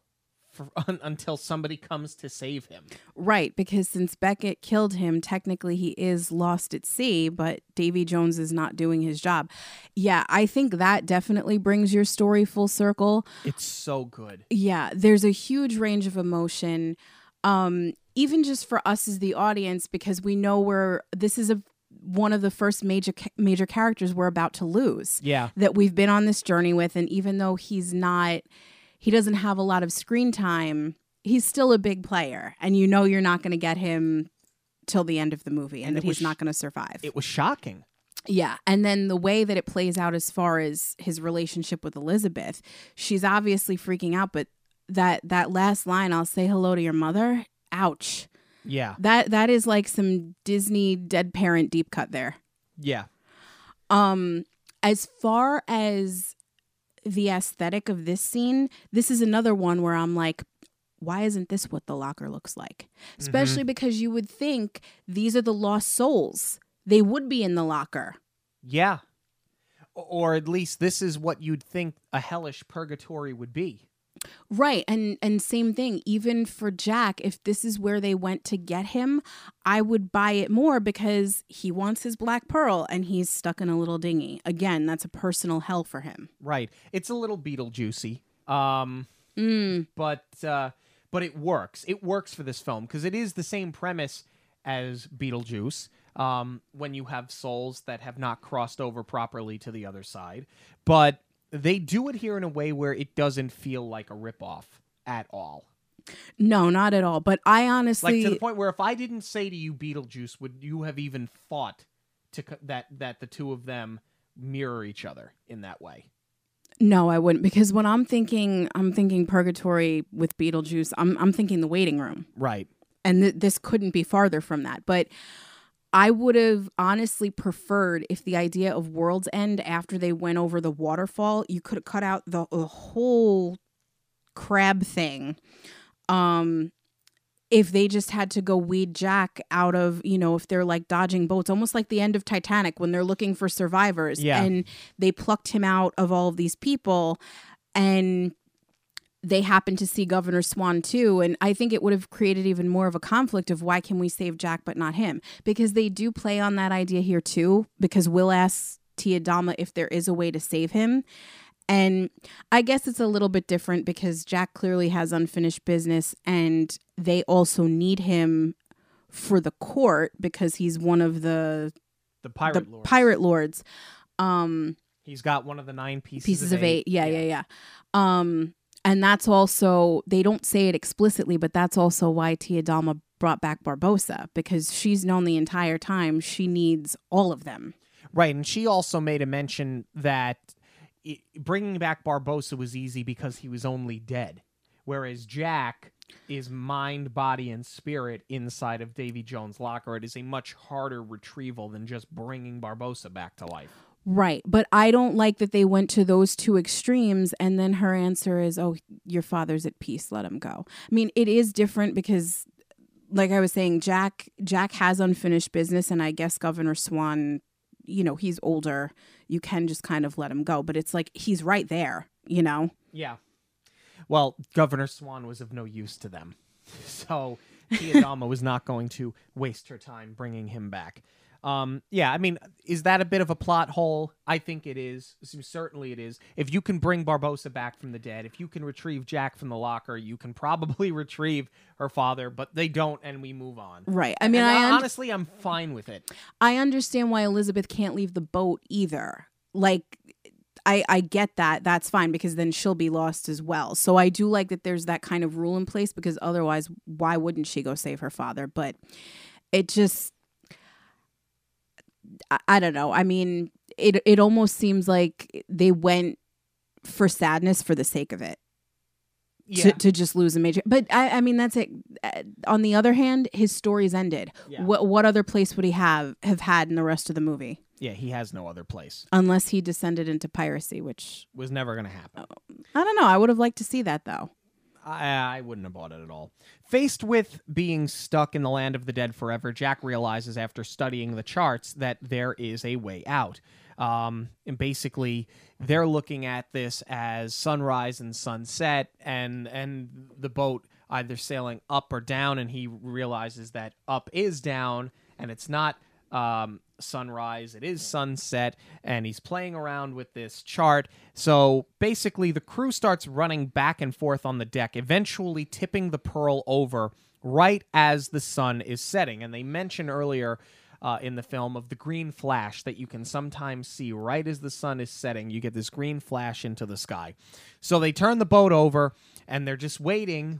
until somebody comes to save him. Right, because since Beckett killed him, technically he is lost at sea, but Davy Jones is not doing his job. Yeah, I think that definitely brings your story full circle. It's so good. Yeah, there's a huge range of emotion, even just for us as the audience, because we know this is one of the first major characters we're about to lose. Yeah, that we've been on this journey with, and even though he doesn't have a lot of screen time, he's still a big player, and you know you're not going to get him till the end of the movie, and that he's not going to survive. It was shocking. Yeah, and then the way that it plays out as far as his relationship with Elizabeth, she's obviously freaking out, but that last line, I'll say hello to your mother, ouch. Yeah. That is like some Disney Dead Parent deep cut there. Yeah. As far as the aesthetic of this scene, this is another one where I'm like, why isn't this what the locker looks like? Especially because you would think these are the lost souls. They would be in the locker. Yeah. Or at least this is what you'd think a hellish purgatory would be. Right. And same thing, even for Jack, if this is where they went to get him, I would buy it more, because he wants his black pearl and he's stuck in a little dinghy. Again, that's a personal hell for him. Right. It's a little Beetlejuicy. But it works. It works for this film because it is the same premise as Beetlejuice. When you have souls that have not crossed over properly to the other side, but they do it here in a way where it doesn't feel like a ripoff at all. No, not at all. But I honestly... Like, to the point where if I didn't say to you Beetlejuice, would you have even thought that the two of them mirror each other in that way? No, I wouldn't. Because when I'm thinking Purgatory with Beetlejuice, I'm thinking The Waiting Room. Right. And this couldn't be farther from that. But I would have honestly preferred if the idea of World's End, after they went over the waterfall, you could have cut out the whole crab thing. If they just had to go weed Jack out of, if they're like dodging boats, almost like the end of Titanic when they're looking for survivors. Yeah. And they plucked him out of all of these people, and they happen to see Governor Swan too, and I think it would have created even more of a conflict of why can we save Jack but not him? Because they do play on that idea here too, because Will asks Tia Dalma if there is a way to save him. And I guess it's a little bit different because Jack clearly has unfinished business, and they also need him for the court because he's one of the pirate lords. He's got one of the 9 pieces of 8. Yeah. And that's also, they don't say it explicitly, but that's also why Tia Dalma brought back Barbosa, because she's known the entire time she needs all of them. Right, and she also made a mention that bringing back Barbosa was easy because he was only dead, whereas Jack is mind, body, and spirit inside of Davy Jones' locker. It is a much harder retrieval than just bringing Barbosa back to life. Right, but I don't like that they went to those two extremes, and then her answer is, oh, your father's at peace, let him go. I mean, it is different because, like I was saying, Jack has unfinished business, and I guess Governor Swan, he's older. You can just kind of let him go, but it's like he's right there, Yeah. Well, Governor Swan was of no use to them, so Tia Dalma was not going to waste her time bringing him back. Yeah, I mean, is that a bit of a plot hole? I think it is. Certainly it is. If you can bring Barbosa back from the dead, if you can retrieve Jack from the locker, you can probably retrieve her father, but they don't, and we move on. Right. I mean, honestly, I'm fine with it. I understand why Elizabeth can't leave the boat either. Like, I get that. That's fine, because then she'll be lost as well. So I do like that there's that kind of rule in place, because otherwise, why wouldn't she go save her father? But it just... I don't know. I mean, it almost seems like they went for sadness for the sake of it. Yeah. To just lose a major. But I mean, that's it. On the other hand, his story's ended. Yeah. What other place would he have had in the rest of the movie? Yeah, he has no other place. Unless he descended into piracy, which... was never going to happen. I don't know. I would have liked to see that, though. I wouldn't have bought it at all. Faced with being stuck in the land of the dead forever, Jack realizes after studying the charts that there is a way out. And basically, they're looking at this as sunrise and sunset, and the boat either sailing up or down, and he realizes that up is down, and it's not... sunrise, it is sunset, and he's playing around with this chart. So basically the crew starts running back and forth on the deck, eventually tipping the Pearl over right as the sun is setting. And they mentioned earlier in the film of the green flash that you can sometimes see right as the sun is setting. You get this green flash into the sky. So they turn the boat over, and they're just waiting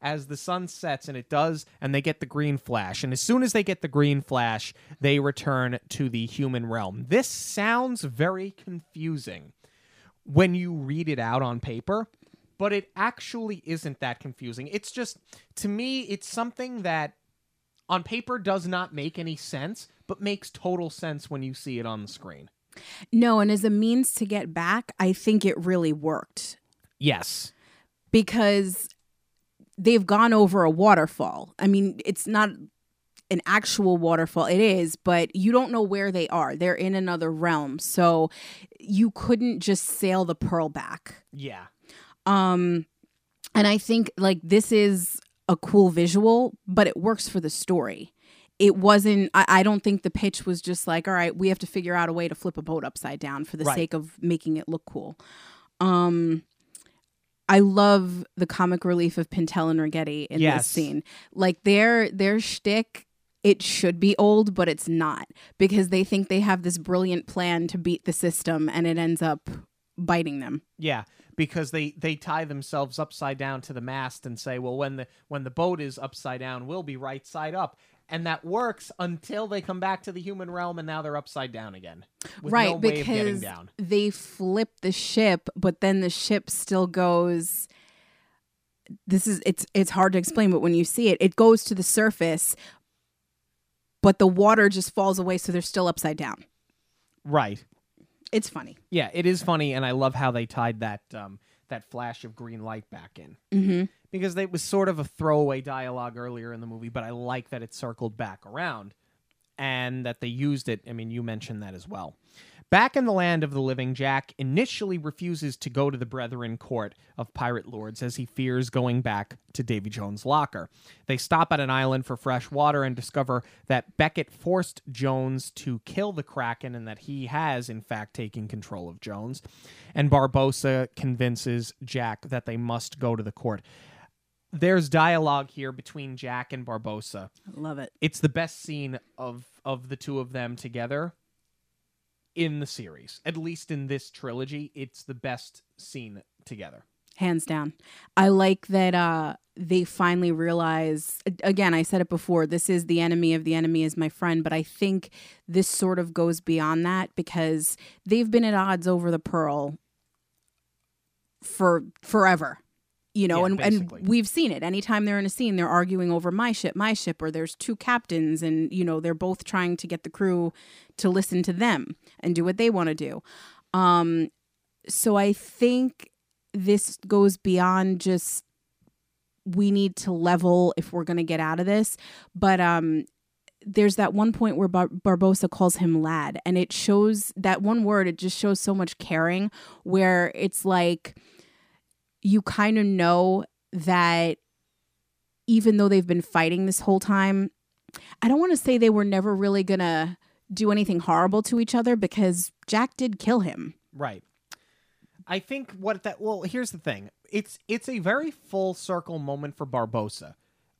as the sun sets, and it does, and they get the green flash. And as soon as they get the green flash, they return to the human realm. This sounds very confusing when you read it out on paper, but it actually isn't that confusing. It's just, to me, it's something that on paper does not make any sense, but makes total sense when you see it on the screen. No, and as a means to get back, I think it really worked. Yes. Because they've gone over a waterfall. I mean, it's not an actual waterfall. It is, but you don't know where they are. They're in another realm. So you couldn't just sail the Pearl back. Yeah. And I think like this is a cool visual, but it works for the story. It wasn't, I don't think the pitch was just like, all right, we have to figure out a way to flip a boat upside down for the sake of making it look cool. I love the comic relief of Pintel and Ragetti in this scene. Like their shtick, it should be old, but it's not, because they think they have this brilliant plan to beat the system, and it ends up biting them. Yeah, because they tie themselves upside down to the mast and say, well, when the boat is upside down, we'll be right side up. And that works until they come back to the human realm, and now they're upside down again. Right, because they flip the ship, but then the ship still goes... It's hard to explain, but when you see it, it goes to the surface, but the water just falls away, so they're still upside down. Right. It's funny. Yeah, it is funny, and I love how they tied that flash of green light back in. Mm-hmm. Because it was sort of a throwaway dialogue earlier in the movie, but I like that it circled back around and that they used it. I mean, you mentioned that as well. Back in the land of the living, Jack initially refuses to go to the Brethren Court of Pirate Lords as he fears going back to Davy Jones' locker. They stop at an island for fresh water and discover that Beckett forced Jones to kill the Kraken and that he has, in fact, taken control of Jones. And Barbosa convinces Jack that they must go to the court. There's dialogue here between Jack and Barbosa. I love it. It's the best scene of the two of them together in the series. At least in this trilogy, it's the best scene together. Hands down. I like that they finally realize, again, I said it before, this is the enemy of the enemy is my friend, but I think this sort of goes beyond that because they've been at odds over the Pearl for forever. You know, yeah, and we've seen it. Anytime they're in a scene, they're arguing over my ship, or there's two captains and, you know, they're both trying to get the crew to listen to them and do what they want to do. So I think this goes beyond just we need to level if we're going to get out of this. But there's that one point where Barbosa calls him lad, and it shows that one word. It just shows so much caring where it's like, you kind of know that even though they've been fighting this whole time, I don't want to say they were never really going to do anything horrible to each other because Jack did kill him. Right. I think here's the thing. It's a very full circle moment for Barbosa.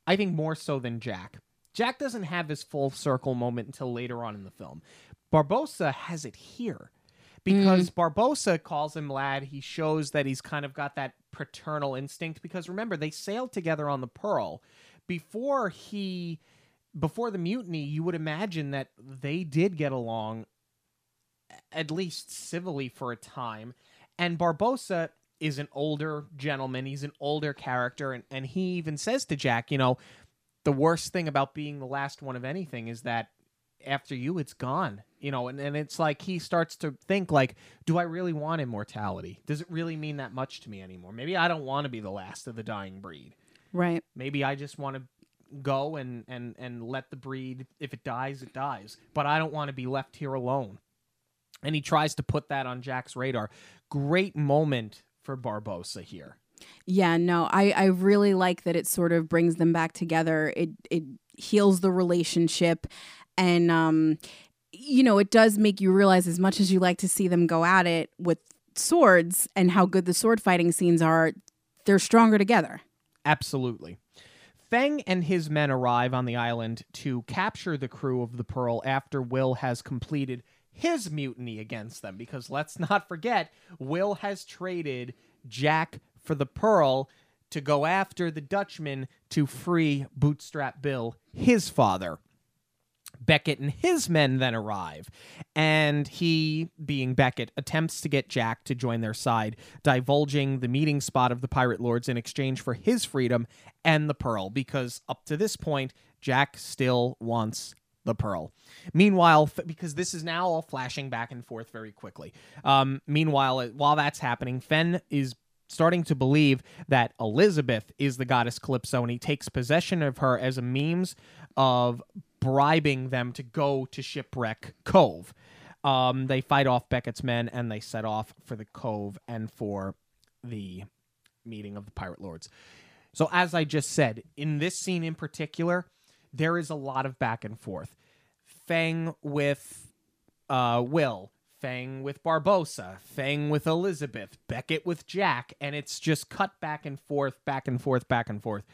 I think more so than Jack. Jack doesn't have his full circle moment until later on in the film. Barbosa has it here. Because Barbosa calls him lad, he shows that he's kind of got that paternal instinct. Because remember, they sailed together on the Pearl. Before the mutiny, you would imagine that they did get along, at least civilly for a time. And Barbosa is an older gentleman. He's an older character. And he even says to Jack, you know, the worst thing about being the last one of anything is that after you, it's gone. You know, and it's like he starts to think, like, do I really want immortality? Does it really mean that much to me anymore? Maybe I don't want to be the last of the dying breed. Right. Maybe I just want to go and let the breed, if it dies, it dies. But I don't want to be left here alone. And he tries to put that on Jack's radar. Great moment for Barbosa here. Yeah, no, I really like that it sort of brings them back together. It heals the relationship. And, you know, it does make you realize, as much as you like to see them go at it with swords and how good the sword fighting scenes are, they're stronger together. Absolutely. Feng and his men arrive on the island to capture the crew of the Pearl after Will has completed his mutiny against them. Because let's not forget, Will has traded Jack for the Pearl to go after the Dutchman to free Bootstrap Bill, his father. Beckett and his men then arrive, and he, being Beckett, attempts to get Jack to join their side, divulging the meeting spot of the pirate lords in exchange for his freedom and the Pearl, because up to this point, Jack still wants the Pearl. Meanwhile, because this is now all flashing back and forth very quickly, meanwhile, while that's happening, Fenn is starting to believe that Elizabeth is the goddess Calypso, and he takes possession of her as a means of bribing them to go to Shipwreck Cove. They fight off Beckett's men, and they set off for the cove and for the meeting of the pirate lords. So as I just said, in this scene in particular, there is a lot of back and forth. Feng with Will, Feng with Barbosa, Feng with Elizabeth, Beckett with Jack, and it's just cut back and forth, back and forth, back and forth.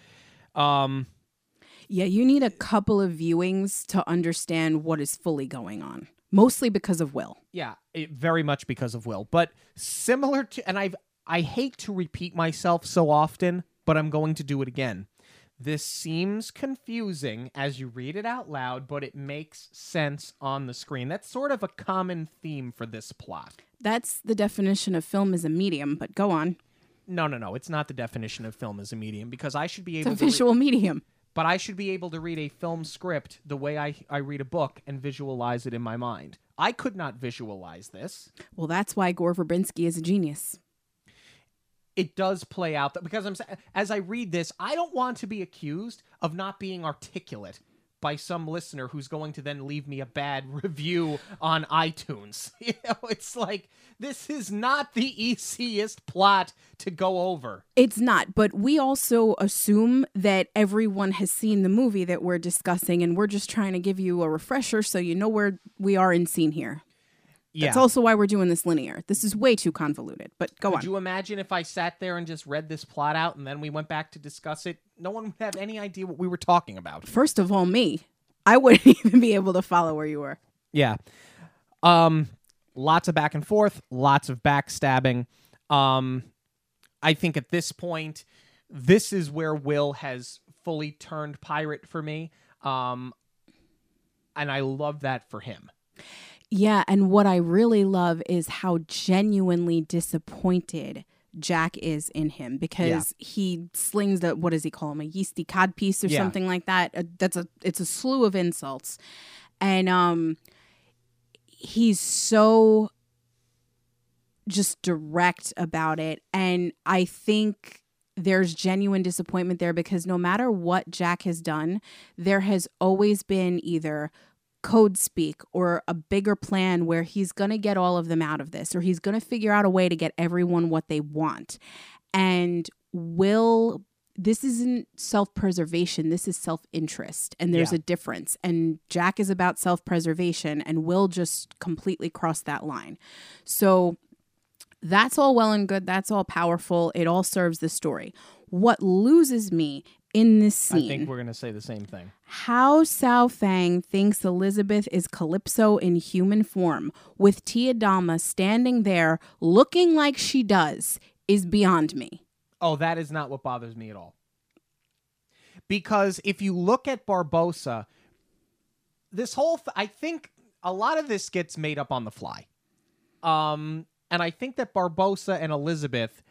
Yeah, you need a couple of viewings to understand what is fully going on, mostly because of Will. Yeah, very much because of Will. But similar to, and I hate to repeat myself so often, but I'm going to do it again. This seems confusing as you read it out loud, but it makes sense on the screen. That's sort of a common theme for this plot. That's the definition of film as a medium, but go on. No. It's not the definition of film as a medium, because I should be able to... It's a visual medium. But I should be able to read a film script the way I read a book and visualize it in my mind. I could not visualize this. Well, that's why Gore Verbinski is a genius. It does play out, because as I read this, I don't want to be accused of not being articulate by some listener who's going to then leave me a bad review on iTunes. You know, it's like, this is not the easiest plot to go over. It's not, but we also assume that everyone has seen the movie that we're discussing, and we're just trying to give you a refresher so you know where we are in scene here. Yeah. That's also why we're doing this linear. This is way too convoluted, but go on. Could you imagine if I sat there and just read this plot out and then we went back to discuss it? No one would have any idea what we were talking about. First of all, me. I wouldn't even be able to follow where you were. Yeah. Lots of back and forth, lots of backstabbing. I think at this point, this is where Will has fully turned pirate for me. And I love that for him. Yeah, and what I really love is how genuinely disappointed Jack is in him, because he slings the, what does he call him, a yeasty codpiece or something like that. It's a slew of insults. And he's so just direct about it. And I think there's genuine disappointment there, because no matter what Jack has done, there has always been either code speak or a bigger plan where he's going to get all of them out of this, or he's going to figure out a way to get everyone what they want. And Will, this isn't self-preservation, this is self-interest, and there's a difference. And Jack is about self-preservation, and Will just completely crossed that line. So that's all well and good, that's all powerful, it all serves the story. What loses me in this scene, I think we're going to say the same thing. How Sao Feng thinks Elizabeth is Calypso in human form, with Tia Dalma standing there looking like she does, is beyond me. Oh, that is not what bothers me at all. Because if you look at Barbosa, this whole... I think a lot of this gets made up on the fly. And I think that Barbosa and Elizabeth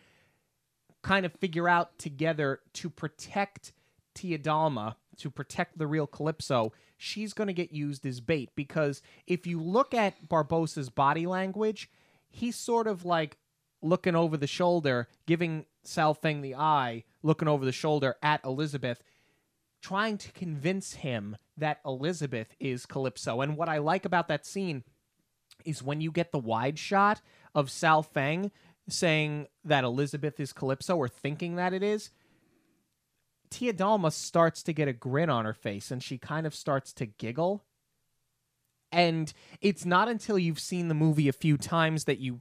kind of figure out together to protect Tia Dalma, to protect the real Calypso. she's going to get used as bait, because if you look at Barbosa's body language, he's sort of like looking over the shoulder, giving Sao Feng the eye, looking over the shoulder at Elizabeth, trying to convince him that Elizabeth is Calypso. And what I like about that scene is when you get the wide shot of Sao Feng saying that Elizabeth is Calypso, or thinking that it is, Tia Dalma starts to get a grin on her face, and she kind of starts to giggle. And it's not until you've seen the movie a few times that you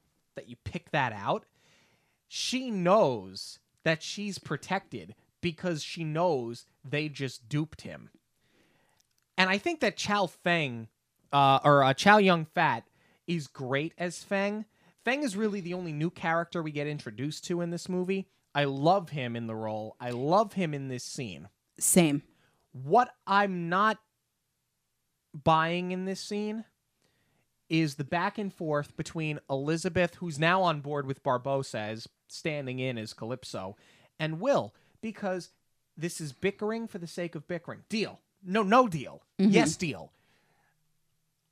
pick that out. She knows that she's protected because she knows they just duped him. And I think that Chow Yun-fat is great as Feng. Feng is really the only new character we get introduced to in this movie. I love him in the role. I love him in this scene. Same. What I'm not buying in this scene is the back and forth between Elizabeth, who's now on board with Barbosa as standing in as Calypso, and Will, because this is bickering for the sake of bickering. Deal. No, no deal. Mm-hmm. Yes, deal.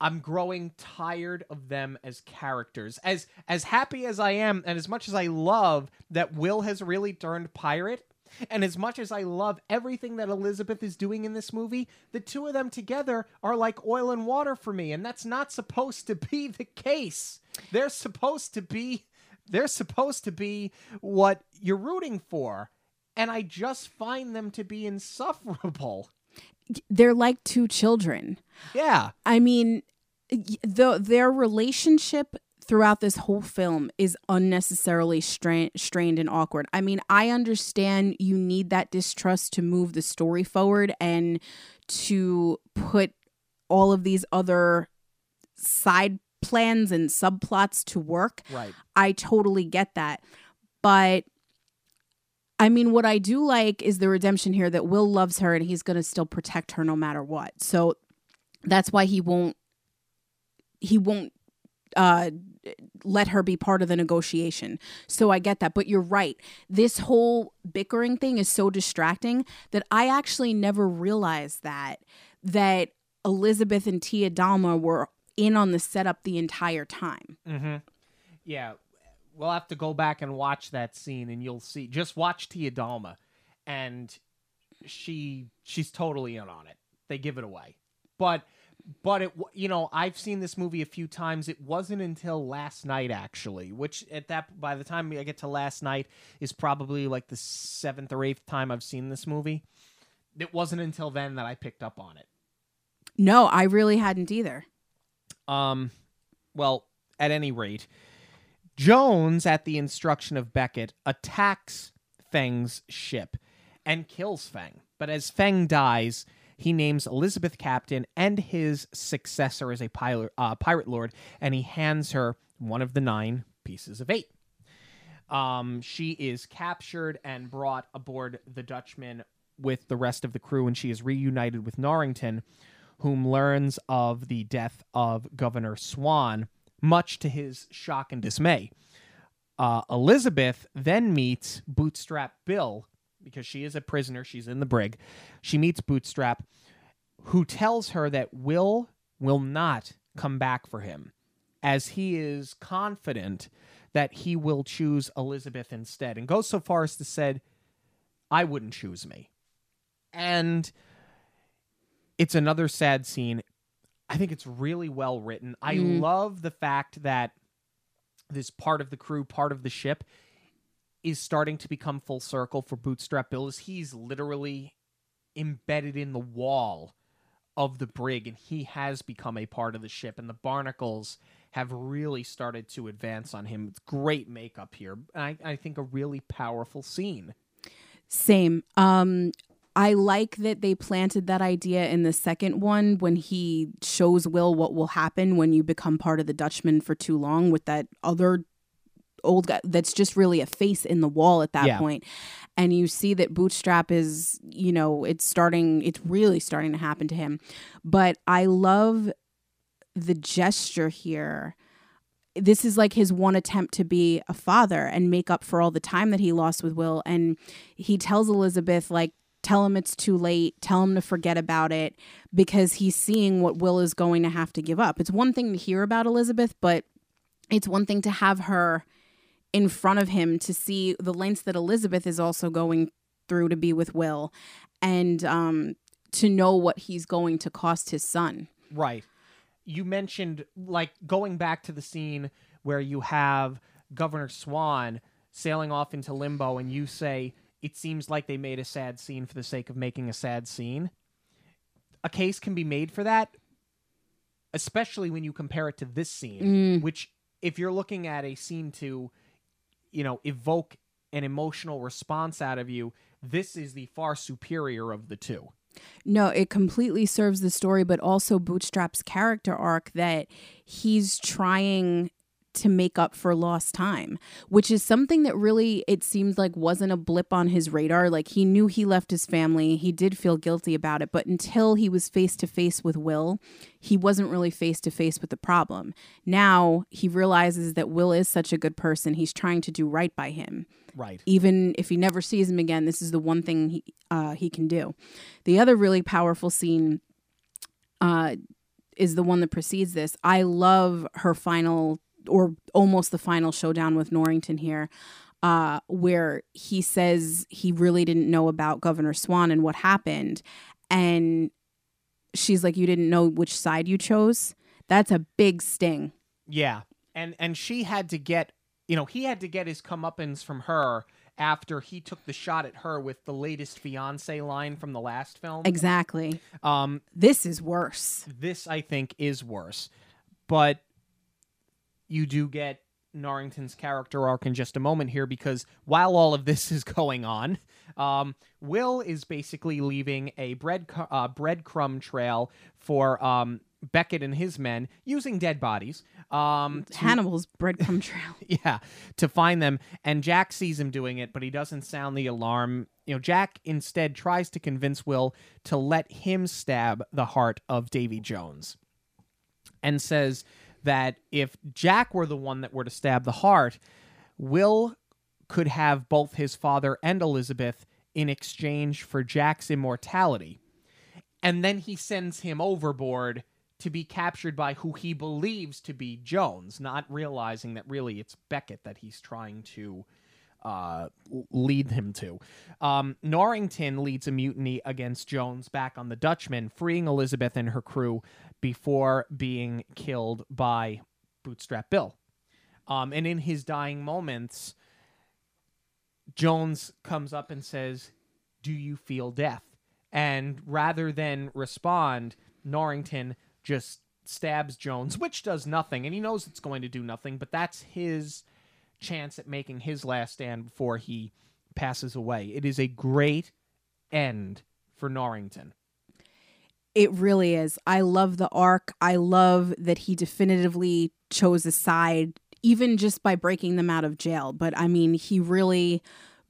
I'm growing tired of them as characters. As happy as I am, and as much as I love that Will has really turned pirate, and as much as I love everything that Elizabeth is doing in this movie, the two of them together are like oil and water for me, and that's not supposed to be the case. They're supposed to be what you're rooting for, and I just find them to be insufferable. They're like two children. Yeah. I mean, their relationship throughout this whole film is unnecessarily strained and awkward. I mean, I understand you need that distrust to move the story forward and to put all of these other side plans and subplots to work. Right. I totally get that. But I mean, what I do like is the redemption here that Will loves her and he's going to still protect her no matter what. So that's why he won't let her be part of the negotiation. So I get that. But you're right. This whole bickering thing is so distracting that I actually never realized that Elizabeth and Tia Dalma were in on the setup the entire time. Mm-hmm. Yeah. We'll have to go back and watch that scene, and you'll see. Just watch Tia Dalma, and she's totally in on it. They give it away, but it, you know, I've seen this movie a few times. It wasn't until last night, actually, which by the time I get to last night is probably like the 7th or 8th time I've seen this movie. It wasn't until then that I picked up on it. No, I really hadn't either. Well, at any rate, Jones, at the instruction of Beckett, attacks Feng's ship and kills Feng. But as Feng dies, he names Elizabeth captain and his successor as a pirate lord, and he hands her one of the 9 pieces of 8. She is captured and brought aboard the Dutchman with the rest of the crew, and she is reunited with Norrington, whom learns of the death of Governor Swan, much to his shock and dismay. Elizabeth then meets Bootstrap Bill, because she is a prisoner. She's in the brig. She meets Bootstrap, who tells her that Will not come back for him, as he is confident that he will choose Elizabeth instead, and goes so far as to say, "I wouldn't choose me." And it's another sad scene. I think it's really well written. I love the fact that this part of the crew, part of the ship, is starting to become full circle for Bootstrap Bill. He's literally embedded in the wall of the brig, and he has become a part of the ship, and the barnacles have really started to advance on him. It's great makeup here. I think a really powerful scene. Same. I like that they planted that idea in the second one when he shows Will what will happen when you become part of the Dutchman for too long with that other old guy that's just really a face in the wall at that point. And you see that Bootstrap is, you know, it's really starting to happen to him. But I love the gesture here. This is like his one attempt to be a father and make up for all the time that he lost with Will. And he tells Elizabeth, like, tell him it's too late, tell him to forget about it, because he's seeing what Will is going to have to give up. It's one thing to hear about Elizabeth, but it's one thing to have her in front of him, to see the lengths that Elizabeth is also going through to be with Will, and to know what he's going to cost his son. Right. You mentioned, like, going back to the scene where you have Governor Swan sailing off into limbo, and you say, it seems like they made a sad scene for the sake of making a sad scene. A case can be made for that, especially when you compare it to this scene, which, if you're looking at a scene to, you know, evoke an emotional response out of you, this is the far superior of the two. No, it completely serves the story, but also Bootstrap's character arc, that he's trying to make up for lost time, which is something that really, it seems like, wasn't a blip on his radar. Like, he knew he left his family. He did feel guilty about it. But until he was face to face with Will, he wasn't really face to face with the problem. Now he realizes that Will is such a good person. He's trying to do right by him. Right. Even if he never sees him again, this is the one thing he can do. The other really powerful scene is the one that precedes this. I love her final, or almost the final showdown with Norrington here, where he says he really didn't know about Governor Swan and what happened. And she's like, you didn't know which side you chose? That's a big sting. Yeah. And she had to get, you know, he had to get his comeuppance from her after he took the shot at her with the latest fiance line from the last film. Exactly. This is worse. This, I think, is worse. But you do get Norrington's character arc in just a moment here, because while all of this is going on, Will is basically leaving a breadcrumb trail for Beckett and his men, using dead bodies. Hannibal's breadcrumb trail. Yeah, to find them. And Jack sees him doing it, but he doesn't sound the alarm. You know, Jack instead tries to convince Will to let him stab the heart of Davy Jones, and says that if Jack were the one that were to stab the heart, Will could have both his father and Elizabeth in exchange for Jack's immortality. And then he sends him overboard to be captured by who he believes to be Jones, not realizing that really it's Beckett that he's trying to lead him to. Norrington leads a mutiny against Jones back on the Dutchman, freeing Elizabeth and her crew before being killed by Bootstrap Bill. And in his dying moments, Jones comes up and says, "Do you feel death?" And rather than respond, Norrington just stabs Jones, which does nothing, and he knows it's going to do nothing, but that's his chance at making his last stand before he passes away. It is a great end for Norrington. It really is. I love the arc. I love that he definitively chose a side, even just by breaking them out of jail. But I mean, he really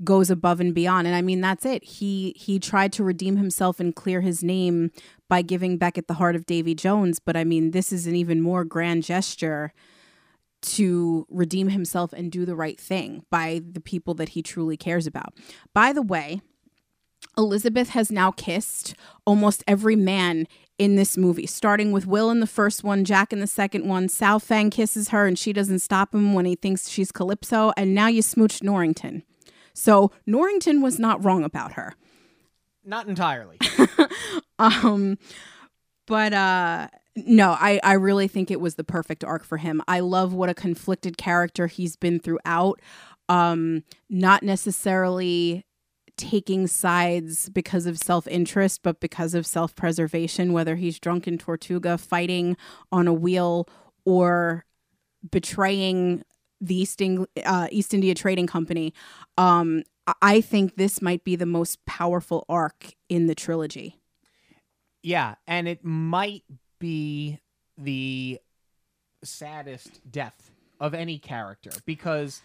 goes above and beyond. And I mean, that's it. He tried to redeem himself and clear his name by giving Beckett the heart of Davy Jones. But I mean, this is an even more grand gesture to redeem himself and do the right thing by the people that he truly cares about. By the way, Elizabeth has now kissed almost every man in this movie, starting with Will in the first one, Jack in the second one. Sao Feng kisses her, and she doesn't stop him when he thinks she's Calypso. And now you smooched Norrington. So Norrington was not wrong about her. Not entirely. No, I really think it was the perfect arc for him. I love what a conflicted character he's been throughout. Not necessarily taking sides because of self-interest, but because of self-preservation, whether he's drunk in Tortuga, fighting on a wheel, or betraying the East India Trading Company. I think this might be the most powerful arc in the trilogy. Yeah, and it might be the saddest death of any character, because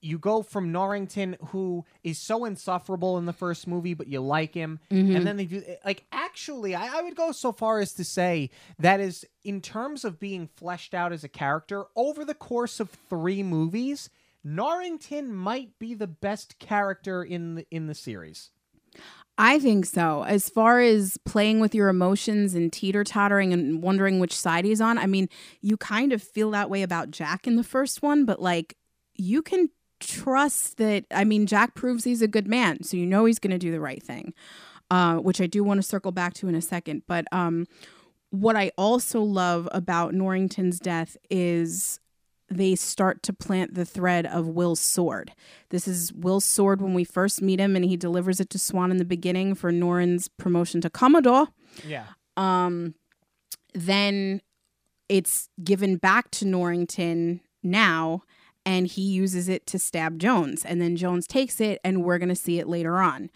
you go from Norrington, who is so insufferable in the first movie, but you like him. Mm-hmm. And then they do, like, actually, I would go so far as to say that is, in terms of being fleshed out as a character, over the course of 3 movies, Norrington might be the best character in the series. I think so. As far as playing with your emotions and teeter-tottering and wondering which side he's on, I mean, you kind of feel that way about Jack in the first one, but, like, you can trust that, I mean, Jack proves he's a good man, so you know he's going to do the right thing, which I do want to circle back to in a second. But what I also love about Norrington's death is they start to plant the thread of Will's sword. This is Will's sword when we first meet him, and he delivers it to Swan in the beginning for Norrin's promotion to Commodore. Yeah. Then it's given back to Norrington now, and he uses it to stab Jones. And then Jones takes it, and we're going to see it later on,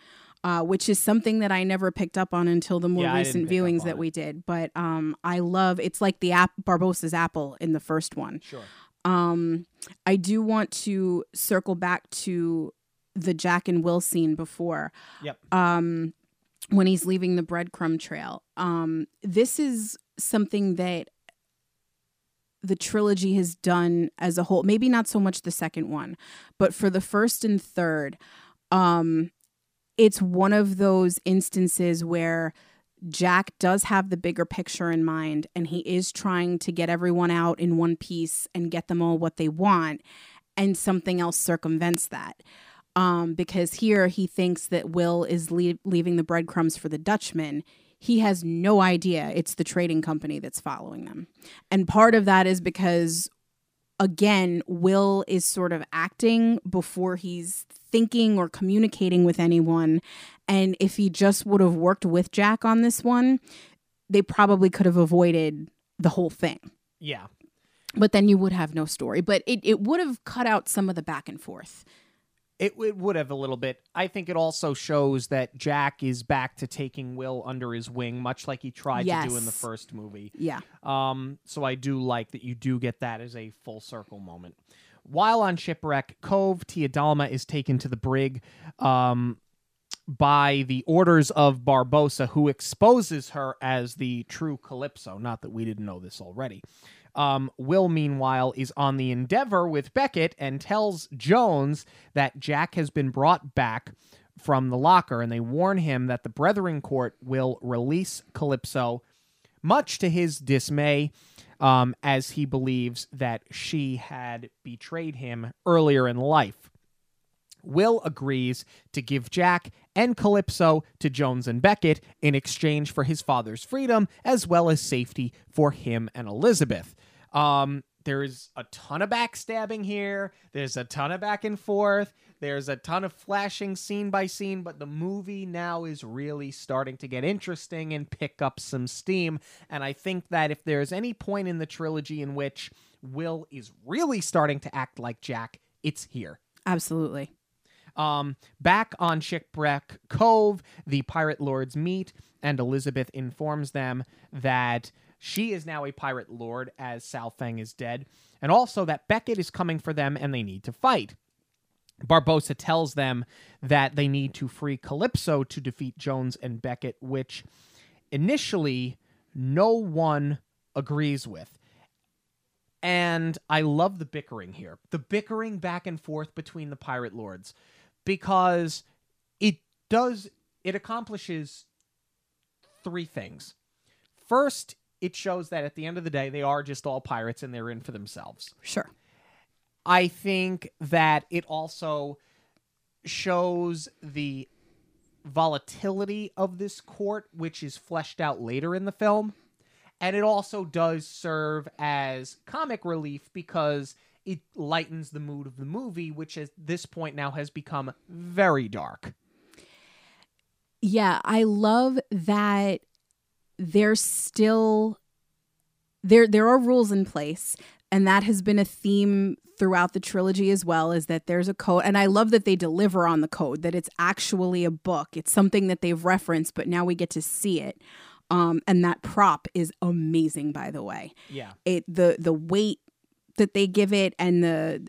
which is something that I never picked up on until the more recent viewings that we did. But I love, it's like the Barbosa's apple in the first one. Sure. I do want to circle back to the Jack and Will scene before. Yep. When he's leaving the breadcrumb trail. This is something that the trilogy has done as a whole. Maybe not so much the second one, but for the first and third, it's one of those instances where Jack does have the bigger picture in mind, and he is trying to get everyone out in one piece and get them all what they want, and something else circumvents that. Because here he thinks that Will is leaving the breadcrumbs for the Dutchman. He has no idea it's the trading company that's following them. And part of that is because, again, Will is sort of acting before he's thinking or communicating with anyone. And if he just would have worked with Jack on this one, they probably could have avoided the whole thing. Yeah. But then you would have no story. But it would have cut out some of the back and forth. It would have a little bit. I think it also shows that Jack is back to taking Will under his wing, much like he tried to do in the first movie. Yeah. So I do like that you do get that as a full circle moment. While on Shipwreck Cove, Tia Dalma is taken to the brig by the orders of Barbosa, who exposes her as the true Calypso. Not that we didn't know this already. Will, meanwhile, is on the Endeavor with Beckett and tells Jones that Jack has been brought back from the locker, and they warn him that the Brethren Court will release Calypso, much to his dismay, as he believes that she had betrayed him earlier in life. Will agrees to give Jack and Calypso to Jones and Beckett in exchange for his father's freedom, as well as safety for him and Elizabeth. There is a ton of backstabbing here. There's a ton of back and forth. There's a ton of flashing scene by scene, but the movie now is really starting to get interesting and pick up some steam. And I think that if there's any point in the trilogy in which Will is really starting to act like Jack, it's here. Absolutely. Back on Shipwreck Cove, the pirate lords meet, and Elizabeth informs them that she is now a pirate lord, as Sao Feng is dead, and also that Beckett is coming for them and they need to fight. Barbosa tells them that they need to free Calypso to defeat Jones and Beckett, which initially no one agrees with. And I love the bickering here. The bickering back and forth between the pirate lords, because it accomplishes three things. First, it shows that at the end of the day, they are just all pirates and they're in for themselves. Sure. I think that it also shows the volatility of this court, which is fleshed out later in the film. And it also does serve as comic relief, because it lightens the mood of the movie, which at this point now has become very dark. Yeah, I love that there's still there are rules in place, and that has been a theme throughout the trilogy as well, is that there's a code. And I love that they deliver on the code, that it's actually a book. It's something that they've referenced, but now we get to see it. And that prop is amazing, by the way. Yeah. The weight that they give it, and the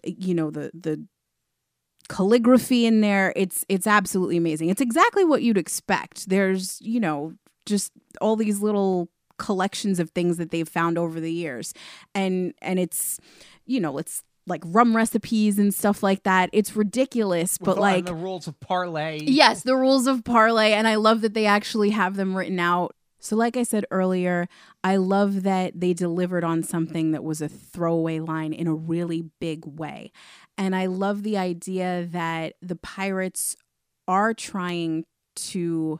calligraphy in there, it's absolutely amazing. It's exactly what you'd expect. There's, just all these little collections of things that they've found over the years. And it's like rum recipes and stuff like that. It's ridiculous, but like the rules of parlay. Yes, the rules of parlay. And I love that they actually have them written out. So like I said earlier, I love that they delivered on something that was a throwaway line in a really big way. And I love the idea that the pirates are trying to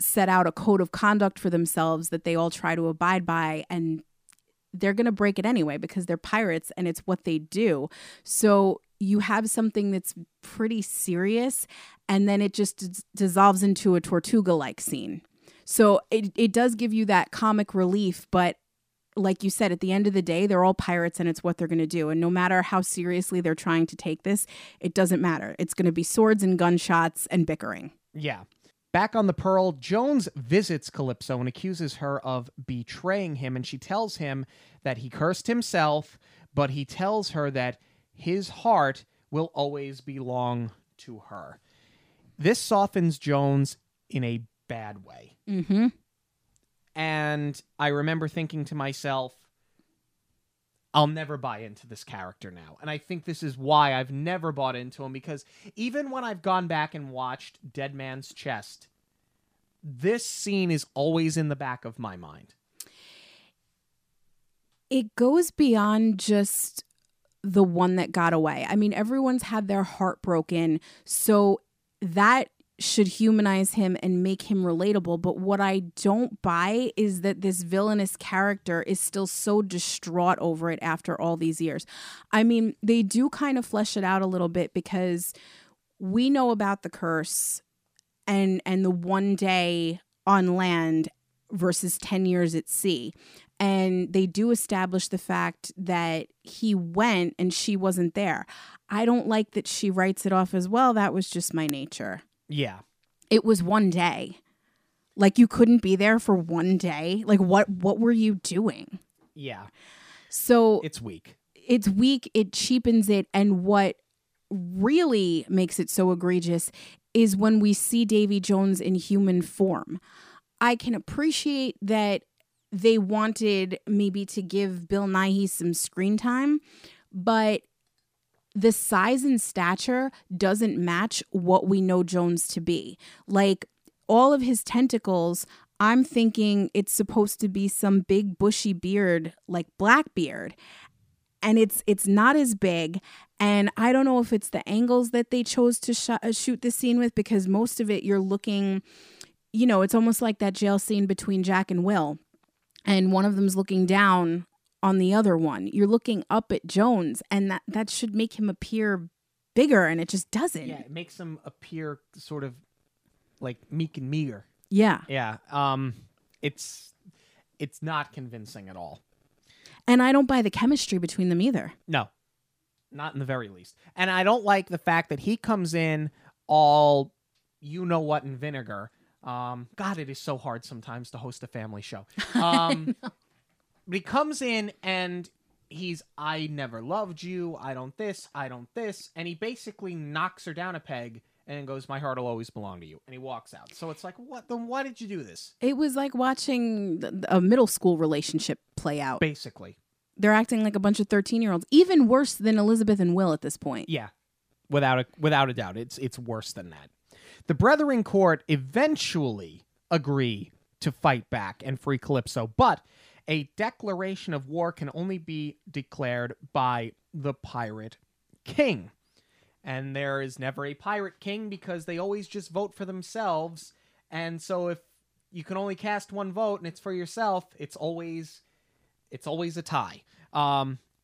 set out a code of conduct for themselves that they all try to abide by, and they're going to break it anyway because they're pirates and it's what they do. So you have something that's pretty serious, and then it just dissolves into a Tortuga-like scene. So it does give you that comic relief, but like you said, at the end of the day, they're all pirates and it's what they're going to do. And no matter how seriously they're trying to take this, it doesn't matter. It's going to be swords and gunshots and bickering. Yeah. Back on the Pearl, Jones visits Calypso and accuses her of betraying him, and she tells him that he cursed himself, but he tells her that his heart will always belong to her. This softens Jones in a bad way. Mm-hmm. And I remember thinking to myself, I'll never buy into this character now. And I think this is why I've never bought into him, because even when I've gone back and watched Dead Man's Chest, this scene is always in the back of my mind. It goes beyond just the one that got away. I mean, everyone's had their heart broken, so that should humanize him and make him relatable. But what I don't buy is that this villainous character is still so distraught over it after all these years. I mean, they do kind of flesh it out a little bit, because we know about the curse and the one day on land versus 10 years at sea. And they do establish the fact that he went and she wasn't there. I don't like that she writes it off as, well, that was just my nature. Yeah. It was one day. Like, you couldn't be there for one day. Like, what were you doing? Yeah. So it's weak. It's weak. It cheapens it. And what really makes it so egregious is when we see Davy Jones in human form. I can appreciate that they wanted maybe to give Bill Nighy some screen time, but the size and stature doesn't match what we know Jones to be. Like, all of his tentacles, I'm thinking it's supposed to be some big bushy beard like Blackbeard. And it's not as big. And I don't know if it's the angles that they chose to shoot the scene with, because most of it you're looking, you know, it's almost like that jail scene between Jack and Will. And one of them's looking down on the other one. You're looking up at Jones, and that should make him appear bigger, and it just doesn't. Yeah, it makes him appear sort of like meek and meager. Yeah. Yeah. It's not convincing at all. And I don't buy the chemistry between them either. No. Not in the very least. And I don't like the fact that he comes in all you-know-what and vinegar. God, it is so hard sometimes to host a family show. I know. But he comes in and he's, I never loved you, I don't this, and he basically knocks her down a peg and goes, my heart will always belong to you, and he walks out. So it's like, why did you do this? It was like watching a middle school relationship play out. Basically. They're acting like a bunch of 13-year-olds, even worse than Elizabeth and Will at this point. Yeah, without a doubt. It's worse than that. The Brethren Court eventually agree to fight back and free Calypso, but a declaration of war can only be declared by the Pirate King. And there is never a Pirate King, because they always just vote for themselves. And so if you can only cast one vote and it's for yourself, it's always a tie.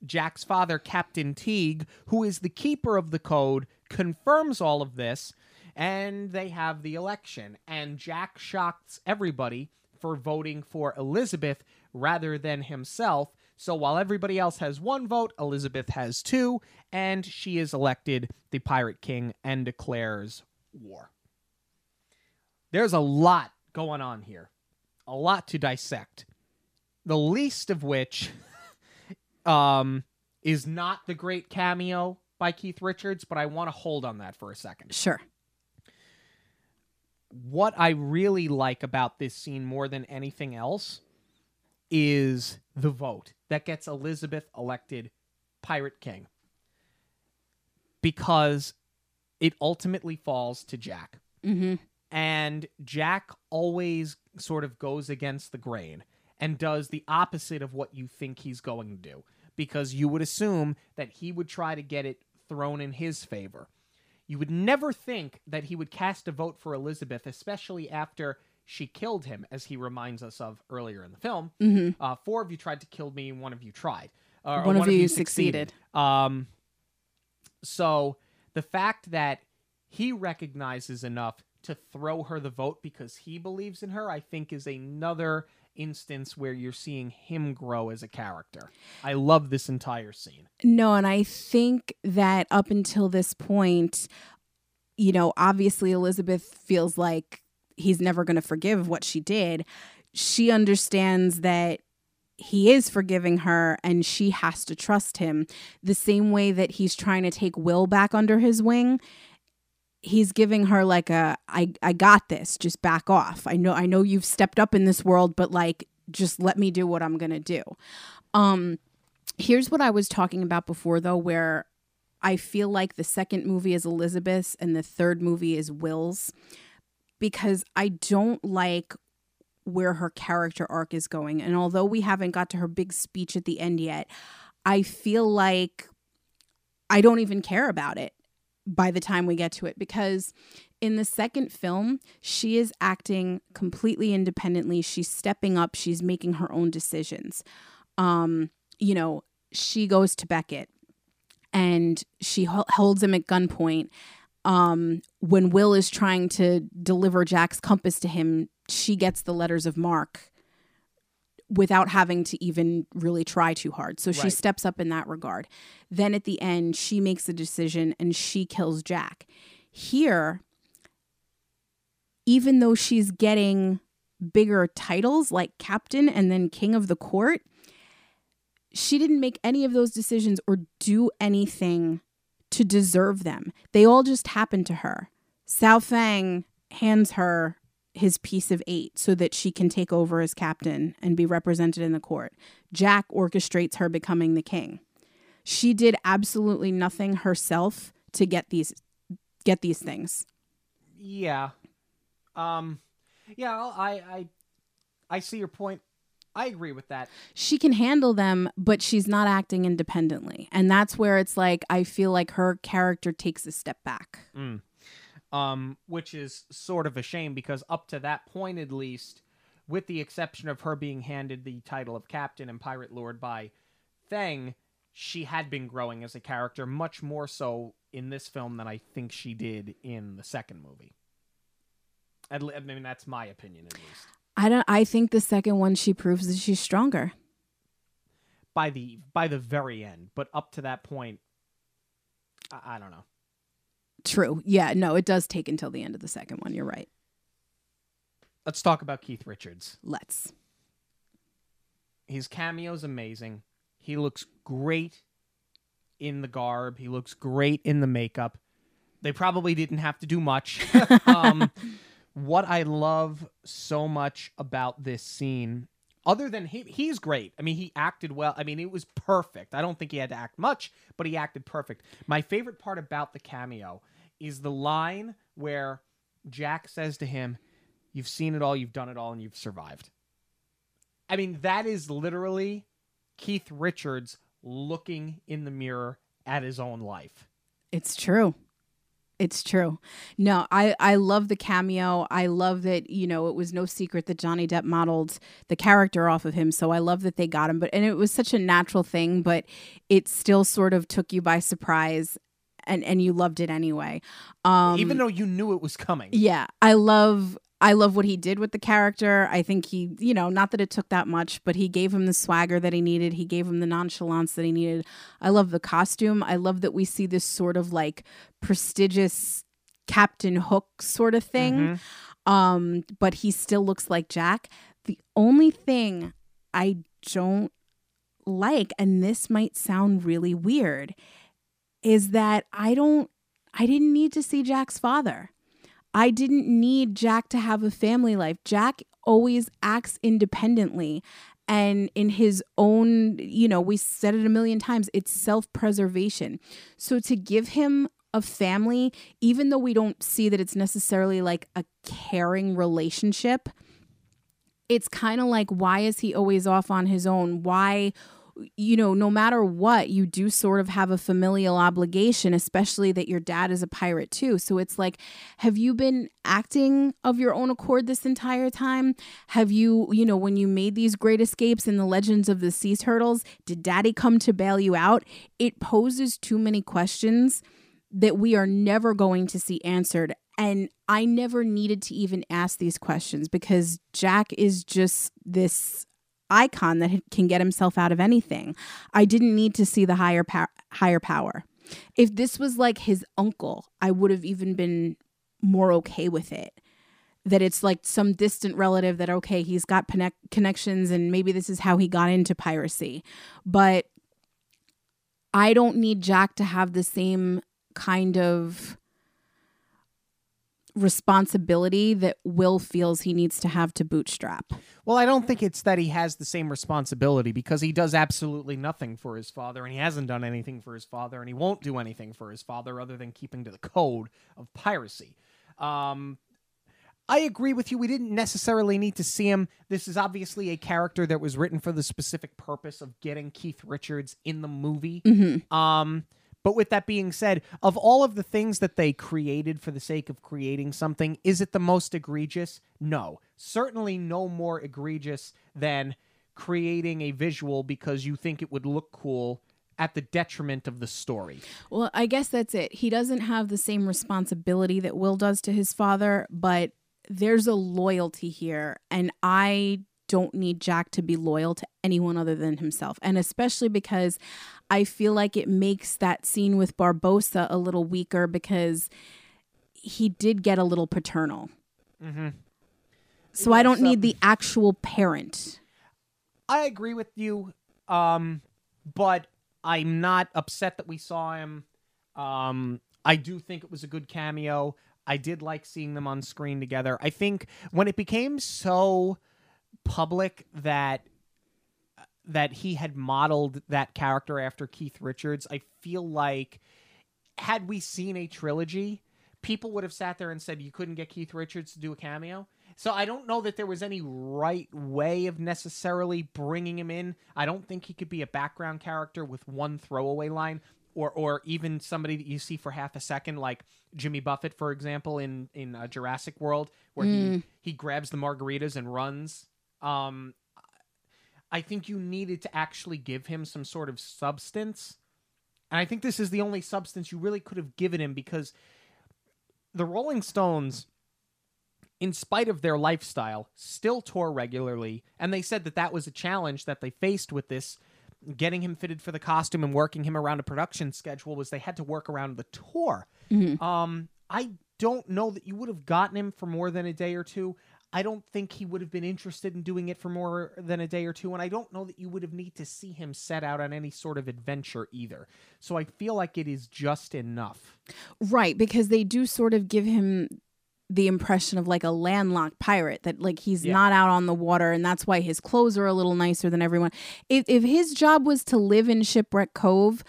Jack's father, Captain Teague, who is the keeper of the code, confirms all of this, and they have the election. And Jack shocks everybody for voting for Elizabeth rather than himself. So while everybody else has one vote, Elizabeth has two, and she is elected the Pirate King and declares war. There's a lot going on here. A lot to dissect. The least of which is not the great cameo by Keith Richards, but I want to hold on that for a second. Sure. What I really like about this scene more than anything else is the vote that gets Elizabeth elected Pirate King. because it ultimately falls to Jack. Mm-hmm. And Jack always sort of goes against the grain and does the opposite of what you think he's going to do, because you would assume that he would try to get it thrown in his favor. You would never think that he would cast a vote for Elizabeth, especially after she killed him, as he reminds us of earlier in the film. Mm-hmm. Four of you tried to kill me, one of you tried. One of you succeeded. So the fact that he recognizes enough to throw her the vote because he believes in her, I think, is another instance where you're seeing him grow as a character. I love this entire scene. No, and I think that up until this point, you know, obviously Elizabeth feels like he's never going to forgive what she did. She understands that he is forgiving her and she has to trust him. The same way that he's trying to take Will back under his wing, he's giving her like a, I got this, just back off. I know you've stepped up in this world, but like, just let me do what I'm going to do. Here's what I was talking about before though, where I feel like the second movie is Elizabeth's and the third movie is Will's, because I don't like where her character arc is going. And although we haven't got to her big speech at the end yet, I feel like I don't even care about it by the time we get to it, because in the second film, she is acting completely independently. She's stepping up. She's making her own decisions. You know, she goes to Beckett and she holds him at gunpoint. When Will is trying to deliver Jack's compass to him, she gets the letters of mark without having to even really try too hard. So she steps up in that regard. Then at the end, she makes a decision and she kills Jack. Here, even though she's getting bigger titles like captain and then king of the court, she didn't make any of those decisions or do anything to deserve them. They all just happen to her. Sao Feng hands her his piece of 8 so that she can take over as captain and be represented in the court. Jack orchestrates her becoming the king. She did absolutely nothing herself to get these things. Yeah. I see your point. I agree with that. She can handle them, but she's not acting independently. And that's where it's like, I feel like her character takes a step back. Mm. Which is sort of a shame, because up to that point, at least, with the exception of her being handed the title of captain and pirate lord by Feng, she had been growing as a character, much more so in this film than I think she did in the second movie. I mean, that's my opinion, at least. I think the second one, she proves that she's stronger. By the very end, but up to that point, I don't know. True. Yeah, no, it does take until the end of the second one. You're right. Let's talk about Keith Richards. Let's. His cameo's amazing. He looks great in the garb. He looks great in the makeup. They probably didn't have to do much. What I love so much about this scene, other than he's great. I mean, he acted well. I mean, it was perfect. I don't think he had to act much, but he acted perfect. My favorite part about the cameo is the line where Jack says to him, "You've seen it all, you've done it all, and you've survived." I mean, that is literally Keith Richards looking in the mirror at his own life. It's true. It's true. No, I love the cameo. I love that, you know, it was no secret that Johnny Depp modeled the character off of him. So I love that they got him. And it was such a natural thing, but it still sort of took you by surprise and you loved it anyway. Even though you knew it was coming. Yeah, I love what he did with the character. I think he, you know, not that it took that much, but he gave him the swagger that he needed. He gave him the nonchalance that he needed. I love the costume. I love that we see this sort of like prestigious Captain Hook sort of thing. Mm-hmm. But he still looks like Jack. The only thing I don't like, and this might sound really weird, is that I didn't need to see Jack's father. I didn't need Jack to have a family life. Jack always acts independently and in his own, you know, we said it a million times, it's self-preservation. So to give him of family, even though we don't see that it's necessarily like a caring relationship, it's kind of like, why is he always off on his own? Why, you know, no matter what, you do sort of have a familial obligation, especially that your dad is a pirate too. So it's like, have you been acting of your own accord this entire time? Have you, you know, when you made these great escapes in the Legends of the Sea Turtles, did daddy come to bail you out? It poses too many questions that we are never going to see answered. And I never needed to even ask these questions because Jack is just this icon that can get himself out of anything. I didn't need to see the higher power. If this was like his uncle, I would have even been more okay with it. That it's like some distant relative that, okay, he's got connections and maybe this is how he got into piracy. But I don't need Jack to have the same kind of responsibility that Will feels he needs to have to Bootstrap. Well, I don't think it's that he has the same responsibility because he does absolutely nothing for his father, and he hasn't done anything for his father, and he won't do anything for his father other than keeping to the code of piracy. I agree with you. We didn't necessarily need to see him. This is obviously a character that was written for the specific purpose of getting Keith Richards in the movie. Mm-hmm. But with that being said, of all of the things that they created for the sake of creating something, is it the most egregious? No. Certainly no more egregious than creating a visual because you think it would look cool at the detriment of the story. Well, I guess that's it. He doesn't have the same responsibility that Will does to his father, but there's a loyalty here, and I don't need Jack to be loyal to anyone other than himself. And especially because I feel like it makes that scene with Barbosa a little weaker because he did get a little paternal. Mm-hmm. So I don't need the actual parent. I agree with you, but I'm not upset that we saw him. I do think it was a good cameo. I did like seeing them on screen together. I think when it became so public that he had modeled that character after Keith Richards, I feel like had we seen a trilogy, people would have sat there and said you couldn't get Keith Richards to do a cameo. So I don't know that there was any right way of necessarily bringing him in. I don't think he could be a background character with one throwaway line or even somebody that you see for half a second, like Jimmy Buffett, for example, in Jurassic World, where he grabs the margaritas and runs. I think you needed to actually give him some sort of substance. And I think this is the only substance you really could have given him because the Rolling Stones, in spite of their lifestyle, still tour regularly. And they said that was a challenge that they faced with this. Getting him fitted for the costume and working him around a production schedule was they had to work around the tour. Mm-hmm. I don't know that you would have gotten him for more than a day or two. I don't think he would have been interested in doing it for more than a day or two, and I don't know that you would have need to see him set out on any sort of adventure either. So I feel like it is just enough. Right, because they do sort of give him the impression of like a landlocked pirate, that like he's not out on the water, and that's why his clothes are a little nicer than everyone. If his job was to live in Shipwreck Cove,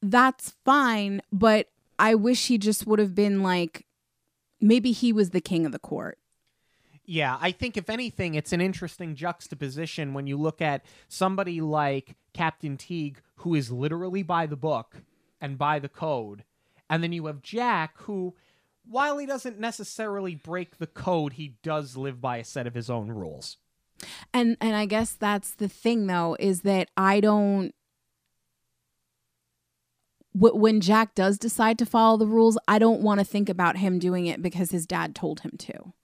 that's fine, but I wish he just would have been like, maybe he was the king of the court. Yeah, I think if anything, it's an interesting juxtaposition when you look at somebody like Captain Teague, who is literally by the book and by the code. And then you have Jack, who, while he doesn't necessarily break the code, he does live by a set of his own rules. And I guess that's the thing, though, is that I don't... When Jack does decide to follow the rules, I don't want to think about him doing it because his dad told him to.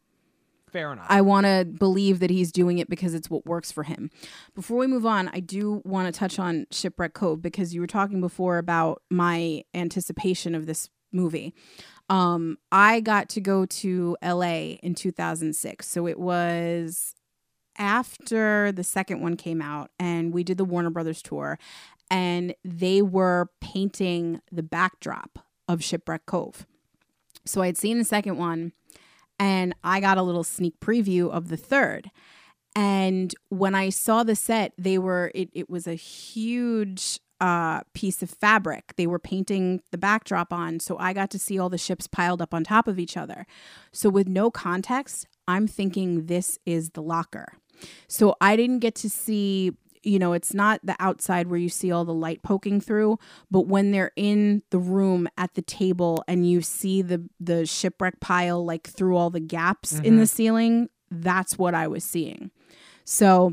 Fair enough. I want to believe that he's doing it because it's what works for him. Before we move on, I do want to touch on Shipwreck Cove because you were talking before about my anticipation of this movie. I got to go to LA in 2006. So it was after the second one came out, and we did the Warner Brothers tour, and they were painting the backdrop of Shipwreck Cove. So I had seen the second one, and I got a little sneak preview of the third. And when I saw the set, it was a huge piece of fabric they were painting the backdrop on. So I got to see all the ships piled up on top of each other. So with no context, I'm thinking this is the locker. So I didn't get to see, you know, it's not the outside where you see all the light poking through, but when they're in the room at the table and you see the shipwreck pile, like through all the gaps in the ceiling, that's what I was seeing. So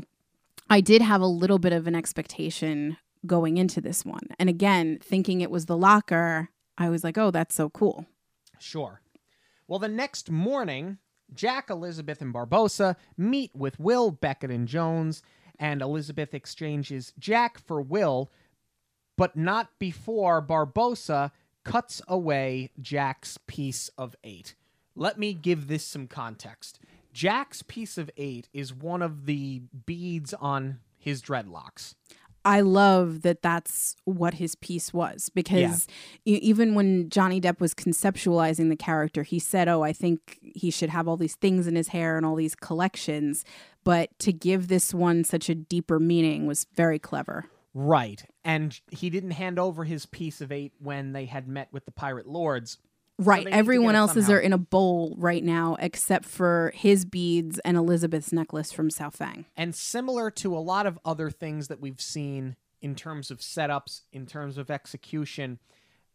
I did have a little bit of an expectation going into this one. And again, thinking it was the locker, I was like, oh, that's so cool. Sure. Well, the next morning, Jack, Elizabeth, and Barbosa meet with Will, Beckett, and Jones, and Elizabeth exchanges Jack for Will, but not before Barbosa cuts away Jack's piece of eight. Let me give this some context. Jack's piece of eight is one of the beads on his dreadlocks. I love that that's what his piece was, because even when Johnny Depp was conceptualizing the character, he said, oh, I think he should have all these things in his hair and all these collections. But to give this one such a deeper meaning was very clever. Right. And he didn't hand over his piece of eight when they had met with the pirate lords. Right. So everyone else's are in a bowl right now, except for his beads and Elizabeth's necklace from Sao Feng. And similar to a lot of other things that we've seen in terms of setups, in terms of execution,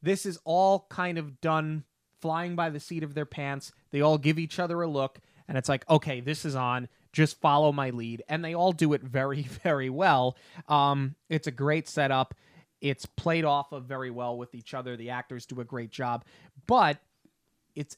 this is all kind of done flying by the seat of their pants. They all give each other a look, and it's like, okay, this is on. Just follow my lead. And they all do it very, very well. It's a great setup. It's played off of very well with each other. The actors do a great job, but it's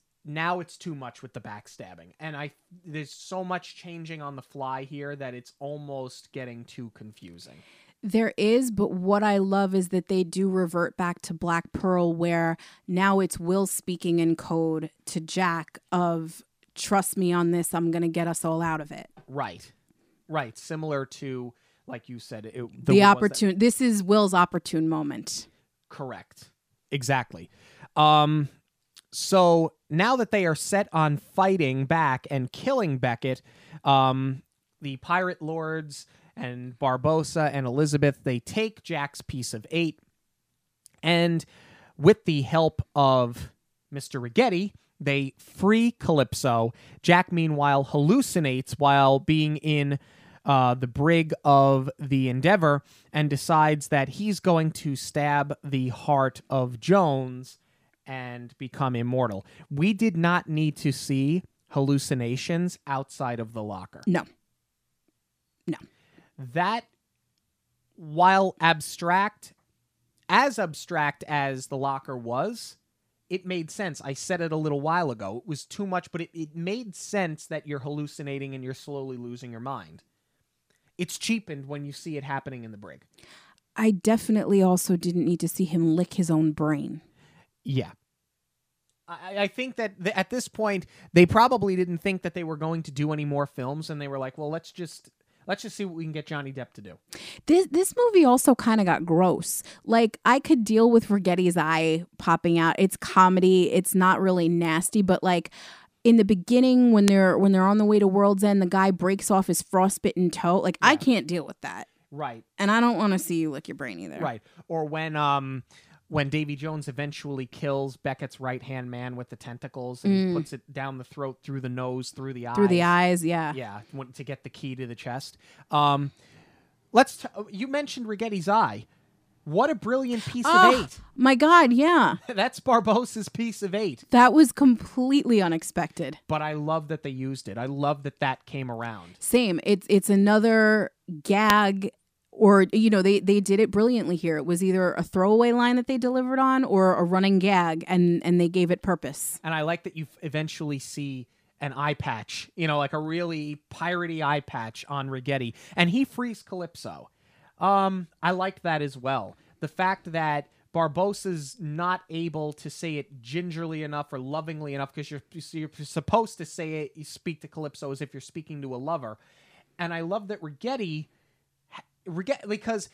too much with the backstabbing. And there's so much changing on the fly here that it's almost getting too confusing. There is, but what I love is that they do revert back to Black Pearl, where now it's Will speaking in code to Jack of, trust me on this, I'm going to get us all out of it. Right. Right. Similar to, like you said, the opportune. This is Will's opportune moment. Correct. Exactly. So now that they are set on fighting back and killing Beckett, the pirate lords and Barbosa and Elizabeth, they take Jack's piece of eight, and with the help of Mr. Ragetti, they free Calypso. Jack, meanwhile, hallucinates while being in the brig of the Endeavor, and decides that he's going to stab the heart of Jones and become immortal. We did not need to see hallucinations outside of the locker. No. That, while abstract as the locker was, it made sense. I said it a little while ago. It was too much, but it made sense that you're hallucinating and you're slowly losing your mind. It's cheapened when you see it happening in the brig. I definitely also didn't need to see him lick his own brain. Yeah. I think that at this point, they probably didn't think that they were going to do any more films, and they were like, well, let's just see what we can get Johnny Depp to do. This movie also kind of got gross. Like, I could deal with Rigetti's eye popping out. It's comedy. It's not really nasty, but like, in the beginning, when they're on the way to World's End, the guy breaks off his frostbitten toe. Like, yeah. I can't deal with that. Right. And I don't want to see you lick your brain either. Right. Or when Davy Jones eventually kills Beckett's right-hand man with the tentacles, and he puts it down the throat, through the nose, through the eyes. Through the eyes, yeah. Yeah, to get the key to the chest. You mentioned Rigetti's eye. What a brilliant piece of eight. My God, yeah. That's Barbosa's piece of eight. That was completely unexpected. But I love that they used it. I love that that came around. Same. It's another gag, or, you know, they did it brilliantly here. It was either a throwaway line that they delivered on or a running gag, and they gave it purpose. And I like that you eventually see an eye patch, you know, like a really piratey eye patch on Ragetti. And he frees Calypso. I like that as well. The fact that Barbosa's not able to say it gingerly enough or lovingly enough, because you're supposed to say it, you speak to Calypso as if you're speaking to a lover. And I love that Ragetti, because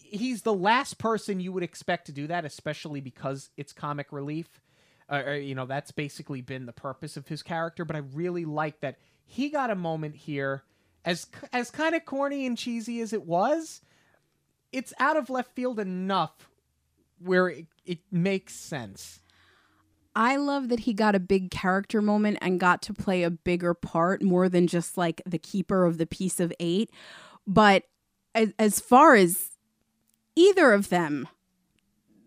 he's the last person you would expect to do that, especially because it's comic relief. You know, that's basically been the purpose of his character. But I really like that he got a moment here, as kind of corny and cheesy as it was. it's out of left field enough where it makes sense. I love that he got a big character moment and got to play a bigger part, more than just like the keeper of the piece of eight. But as far as either of them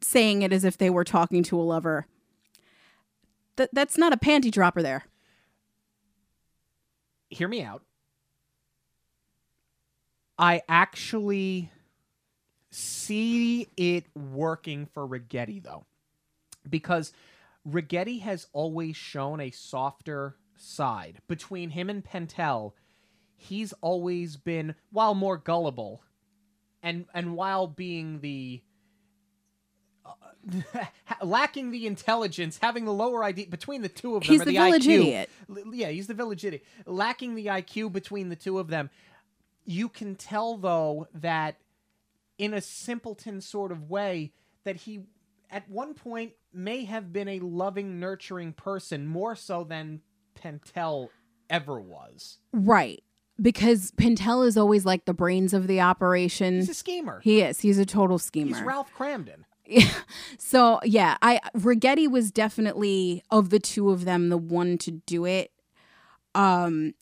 saying it as if they were talking to a lover, that's not a panty dropper there. Hear me out. I actually see it working for Ragetti, though, because Ragetti has always shown a softer side. Between him and Pintel, he's always been, while more gullible, and while being the lacking the intelligence, having the lower ID between the two of them. He's the village idiot. Yeah, he's the village idiot. Lacking the IQ between the two of them. You can tell, though, that in a simpleton sort of way, that he, at one point, may have been a loving, nurturing person, more so than Pintel ever was. Right. Because Pintel is always like the brains of the operation. He's a schemer. He is. He's a total schemer. He's Ralph Cramden. So, yeah, Ragetti was definitely, of the two of them, the one to do it. And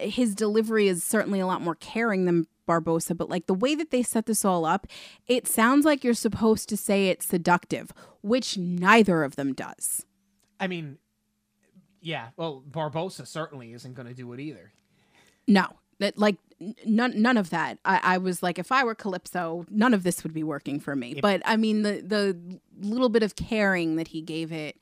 his delivery is certainly a lot more caring than Barbosa, but like the way that they set this all up, it sounds like you're supposed to say it's seductive, which neither of them does. I mean, yeah, well, Barbosa certainly isn't going to do it either. No, none of that. I was like, if I were Calypso, none of this would be working for me. Yep. But I mean, the little bit of caring that he gave it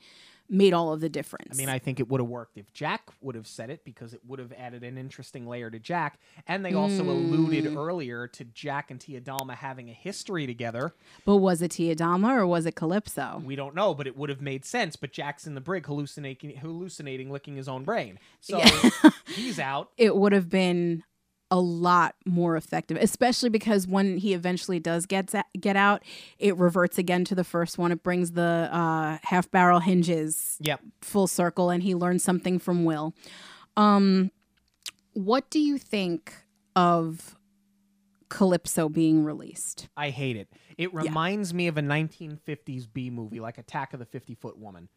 made all of the difference. I mean, I think it would have worked if Jack would have said it, because it would have added an interesting layer to Jack. And they also alluded earlier to Jack and Tia Dalma having a history together. But was it Tia Dalma or was it Calypso? We don't know, but it would have made sense. But Jack's in the brig hallucinating, licking his own brain. So yeah. He's out. It would have been a lot more effective, especially because when he eventually does get out, it reverts again to the first one. It brings the half barrel hinges full circle, and he learns something from Will. What do you think of Calypso being released? I hate it. It reminds me of a 1950s B movie, like Attack of the 50-Foot Woman.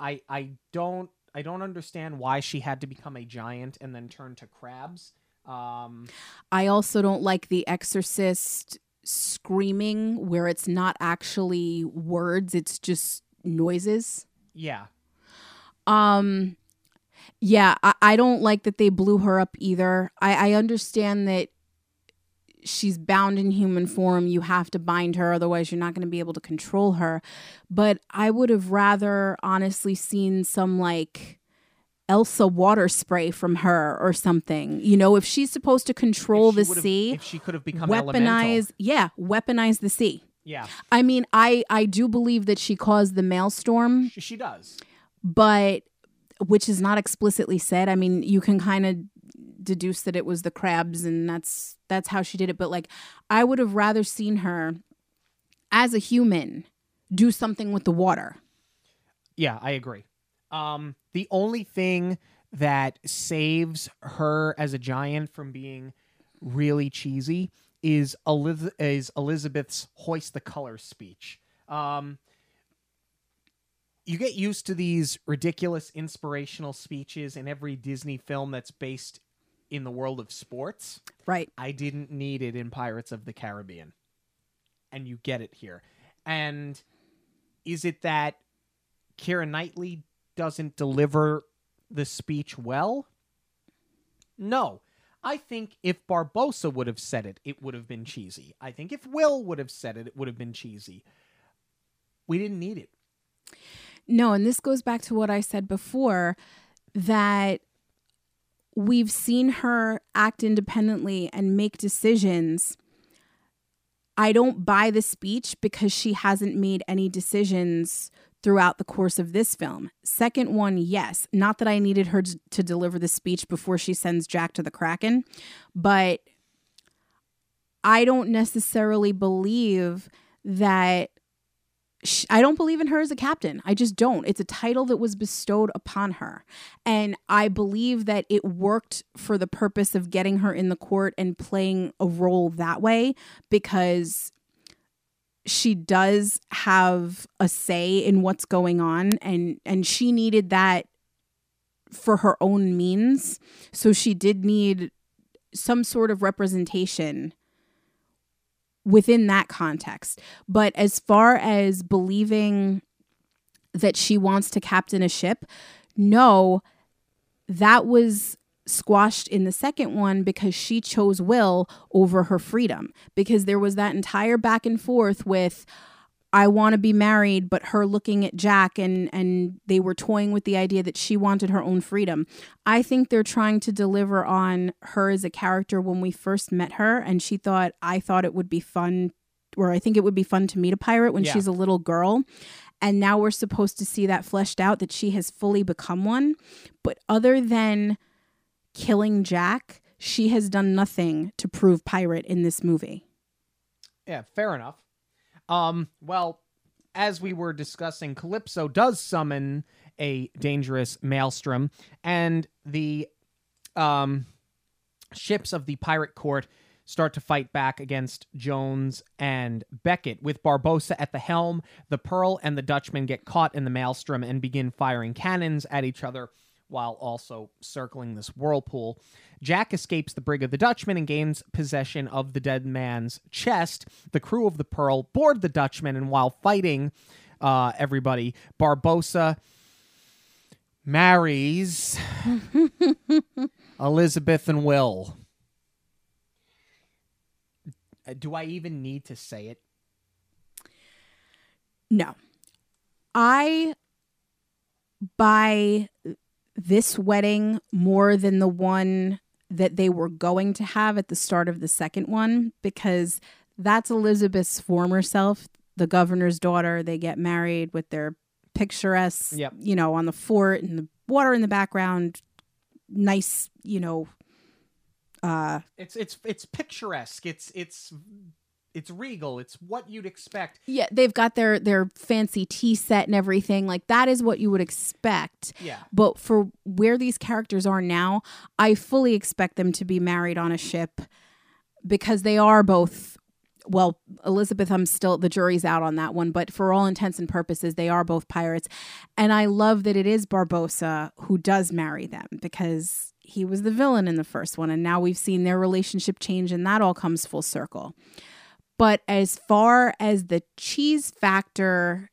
I don't understand why she had to become a giant and then turn to crabs. I also don't like the Exorcist screaming, where it's not actually words, it's just noises. Yeah. Yeah, I don't like that they blew her up either. I understand that she's bound in human form. You have to bind her, otherwise you're not going to be able to control her. But I would have rather honestly seen some like Elsa water spray from her or something. You know, if she's supposed to control the sea, if she could have become elemental. Yeah, weaponize the sea. Yeah. I mean, I do believe that she caused the maelstrom. She does. But, which is not explicitly said. I mean, you can kind of deduce that it was the crabs and that's how she did it. But like, I would have rather seen her as a human do something with the water. Yeah, I agree. The only thing that saves her as a giant from being really cheesy is Elizabeth's Hoist the Colors speech. You get used to these ridiculous inspirational speeches in every Disney film that's based in the world of sports. Right. I didn't need it in Pirates of the Caribbean. And you get it here. And is it that Keira Knightley doesn't deliver the speech well? No. I think if Barbosa would have said it, it would have been cheesy. I think if Will would have said it, it would have been cheesy. We didn't need it. No, and this goes back to what I said before, that we've seen her act independently and make decisions. I don't buy the speech because she hasn't made any decisions throughout the course of this film. Second one, yes. Not that I needed her to deliver the speech before she sends Jack to the Kraken, but I don't necessarily believe that I don't believe in her as a captain. I just don't. It's a title that was bestowed upon her. And I believe that it worked for the purpose of getting her in the court and playing a role that way, because she does have a say in what's going on, and she needed that for her own means. So she did need some sort of representation within that context. But as far as believing that she wants to captain a ship, no, that was squashed in the second one because she chose Will over her freedom, because there was that entire back and forth with I want to be married, but her looking at Jack, and they were toying with the idea that she wanted her own freedom. I think they're trying to deliver on her as a character when we first met her, and I thought it would be fun, or I think it would be fun to meet a pirate when she's a little girl. And now we're supposed to see that fleshed out, that she has fully become one. But other than killing Jack, she has done nothing to prove pirate in this movie. Yeah, fair enough. Well, as we were discussing, Calypso does summon a dangerous maelstrom, and the ships of the pirate court start to fight back against Jones and Beckett. With Barbosa at the helm, the Pearl and the Dutchman get caught in the maelstrom and begin firing cannons at each other, while also circling this whirlpool. Jack escapes the brig of the Dutchman and gains possession of the dead man's chest. The crew of the Pearl board the Dutchman, and while fighting everybody, Barbosa marries Elizabeth and Will. Do I even need to say it? No. I buy this wedding more than the one that they were going to have at the start of the second one, because that's Elizabeth's former self, the governor's daughter. They get married with their picturesque, you know, on the fort and the water in the background. Nice, you know. It's picturesque. It's regal. It's what you'd expect. Yeah, they've got their fancy tea set and everything. Like, that is what you would expect. Yeah. But for where these characters are now, I fully expect them to be married on a ship, because they are both, well, Elizabeth, the jury's out on that one, but for all intents and purposes, they are both pirates. And I love that it is Barbosa who does marry them, because he was the villain in the first one, and now we've seen their relationship change, and that all comes full circle. But as far as the cheese factor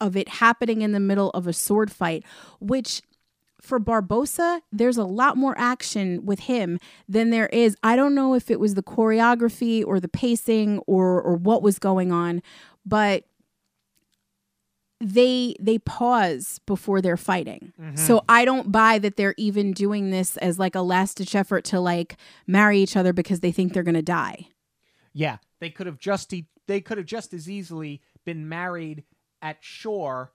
of it happening in the middle of a sword fight, which for Barbosa, there's a lot more action with him than there is. I don't know if it was the choreography or the pacing or what was going on, but they pause before they're fighting. Mm-hmm. So I don't buy that they're even doing this as like a last-ditch effort to like marry each other because they think they're going to die. Yeah, they could have just as easily been married at shore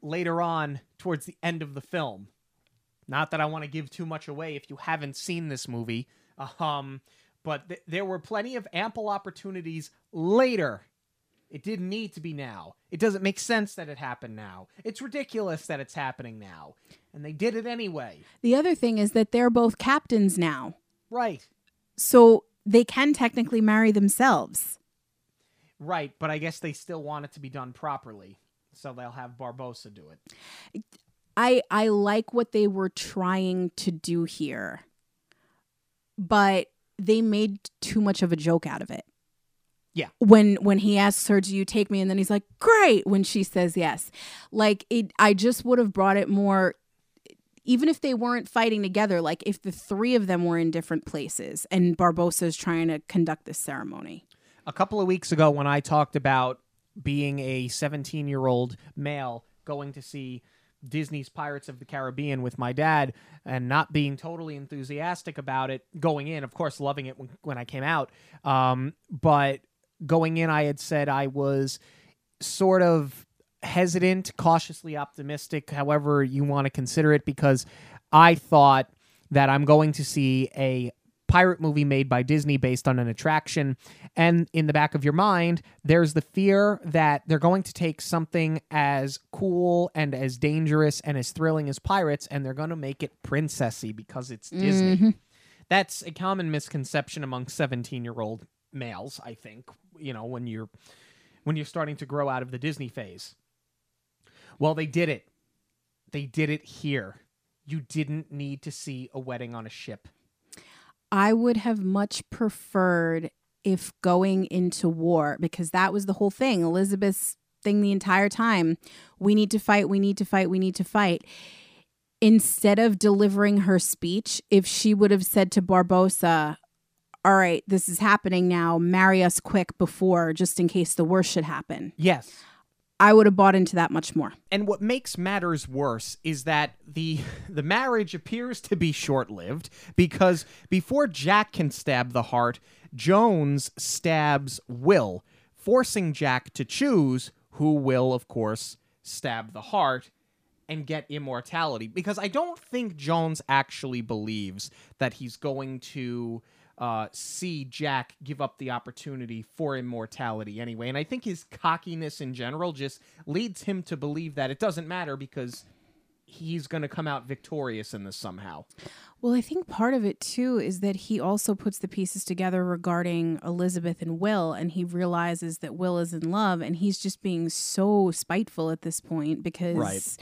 later on towards the end of the film. Not that I want to give too much away if you haven't seen this movie, but there were plenty of ample opportunities later. It didn't need to be now. It doesn't make sense that it happened now. It's ridiculous that it's happening now. And they did it anyway. The other thing is that they're both captains now. Right. So they can technically marry themselves. Right, but I guess they still want it to be done properly, so they'll have Barbosa do it. I like what they were trying to do here, but they made too much of a joke out of it. Yeah. When he asks her, do you take me? And then he's like, great, when she says yes. Like, I just would have brought it more. Even if they weren't fighting together, like if the three of them were in different places and Barbosa's trying to conduct this ceremony. A couple of weeks ago when I talked about being a 17-year-old male going to see Disney's Pirates of the Caribbean with my dad and not being totally enthusiastic about it going in, of course, loving it when I came out. But going in, I had said I was sort of hesitant, cautiously optimistic, however you want to consider it, because I thought that I'm going to see a pirate movie made by Disney based on an attraction. And in the back of your mind, there's the fear that they're going to take something as cool and as dangerous and as thrilling as Pirates, and they're going to make it princessy because it's Disney. Mm-hmm. That's a common misconception among 17-year-old males, I think, you know, when you're starting to grow out of the Disney phase. Well, they did it. They did it here. You didn't need to see a wedding on a ship. I would have much preferred if going into war, because that was the whole thing, Elizabeth's thing the entire time. We need to fight, we need to fight, we need to fight. Instead of delivering her speech, if she would have said to Barbosa, all right, this is happening now, marry us quick before, just in case the worst should happen. Yes. I would have bought into that much more. And what makes matters worse is that the marriage appears to be short-lived, because before Jack can stab the heart, Jones stabs Will, forcing Jack to choose, who will, of course, stab the heart and get immortality. Because I don't think Jones actually believes that he's going to see Jack give up the opportunity for immortality anyway. And I think his cockiness in general just leads him to believe that it doesn't matter because he's going to come out victorious in this somehow. Well, I think part of it, too, is that he also puts the pieces together regarding Elizabeth and Will, and he realizes that Will is in love, and he's just being so spiteful at this point because, right,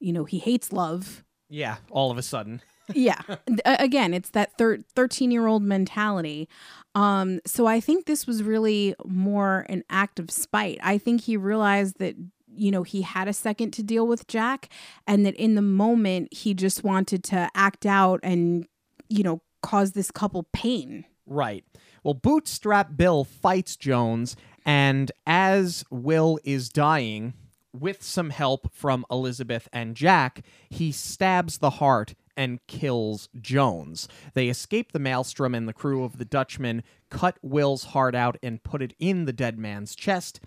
you know, he hates love. Yeah, all of a sudden. Yeah. Again, it's that 13-year-old mentality. So I think this was really more an act of spite. I think he realized that, you know, he had a second to deal with Jack, and that in the moment he just wanted to act out and, you know, cause this couple pain. Right. Well, Bootstrap Bill fights Jones, and as Will is dying, with some help from Elizabeth and Jack, he stabs the heart and kills Jones. They escape the maelstrom, and the crew of the Dutchman cut Will's heart out and put it in the dead man's chest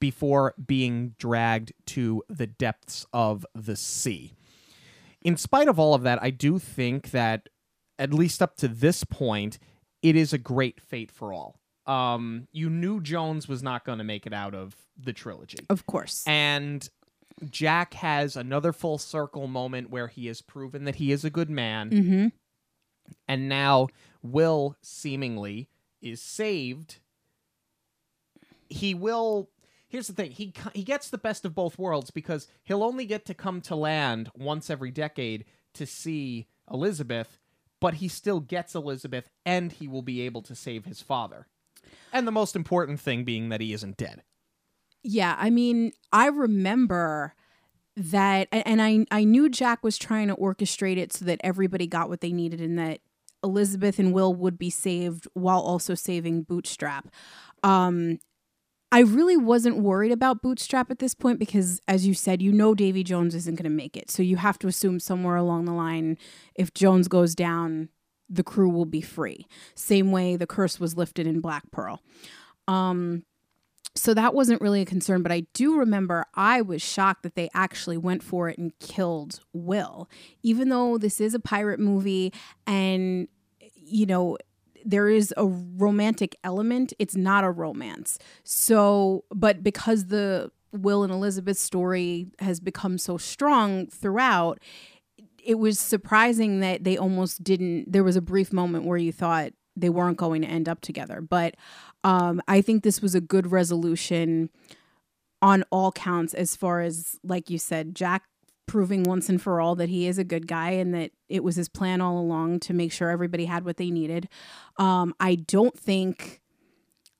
before being dragged to the depths of the sea. In spite of all of that, I do think that, at least up to this point, it is a great fate for all. You knew Jones was not going to make it out of the trilogy. Of course. And Jack has another full circle moment where he has proven that he is a good man. Mm-hmm. And now Will seemingly is saved. He will... Here's the thing. He gets the best of both worlds, because he'll only get to come to land once every decade to see Elizabeth, but he still gets Elizabeth, and he will be able to save his father. And the most important thing being that he isn't dead. Yeah, I mean, I remember that, and I knew Jack was trying to orchestrate it so that everybody got what they needed and that Elizabeth and Will would be saved while also saving Bootstrap. I really wasn't worried about Bootstrap at this point because, as you said, you know Davy Jones isn't going to make it. So you have to assume somewhere along the line, if Jones goes down, the crew will be free. Same way the curse was lifted in Black Pearl. So that wasn't really a concern, but I do remember I was shocked that they actually went for it and killed Will. Even though this is a pirate movie and, you know, there is a romantic element, it's not a romance. So, but because the Will and Elizabeth story has become so strong throughout, it was surprising that they almost didn't, there was a brief moment where you thought they weren't going to end up together. But I think this was a good resolution on all counts as far as, like you said, Jack proving once and for all that he is a good guy and that it was his plan all along to make sure everybody had what they needed. I do think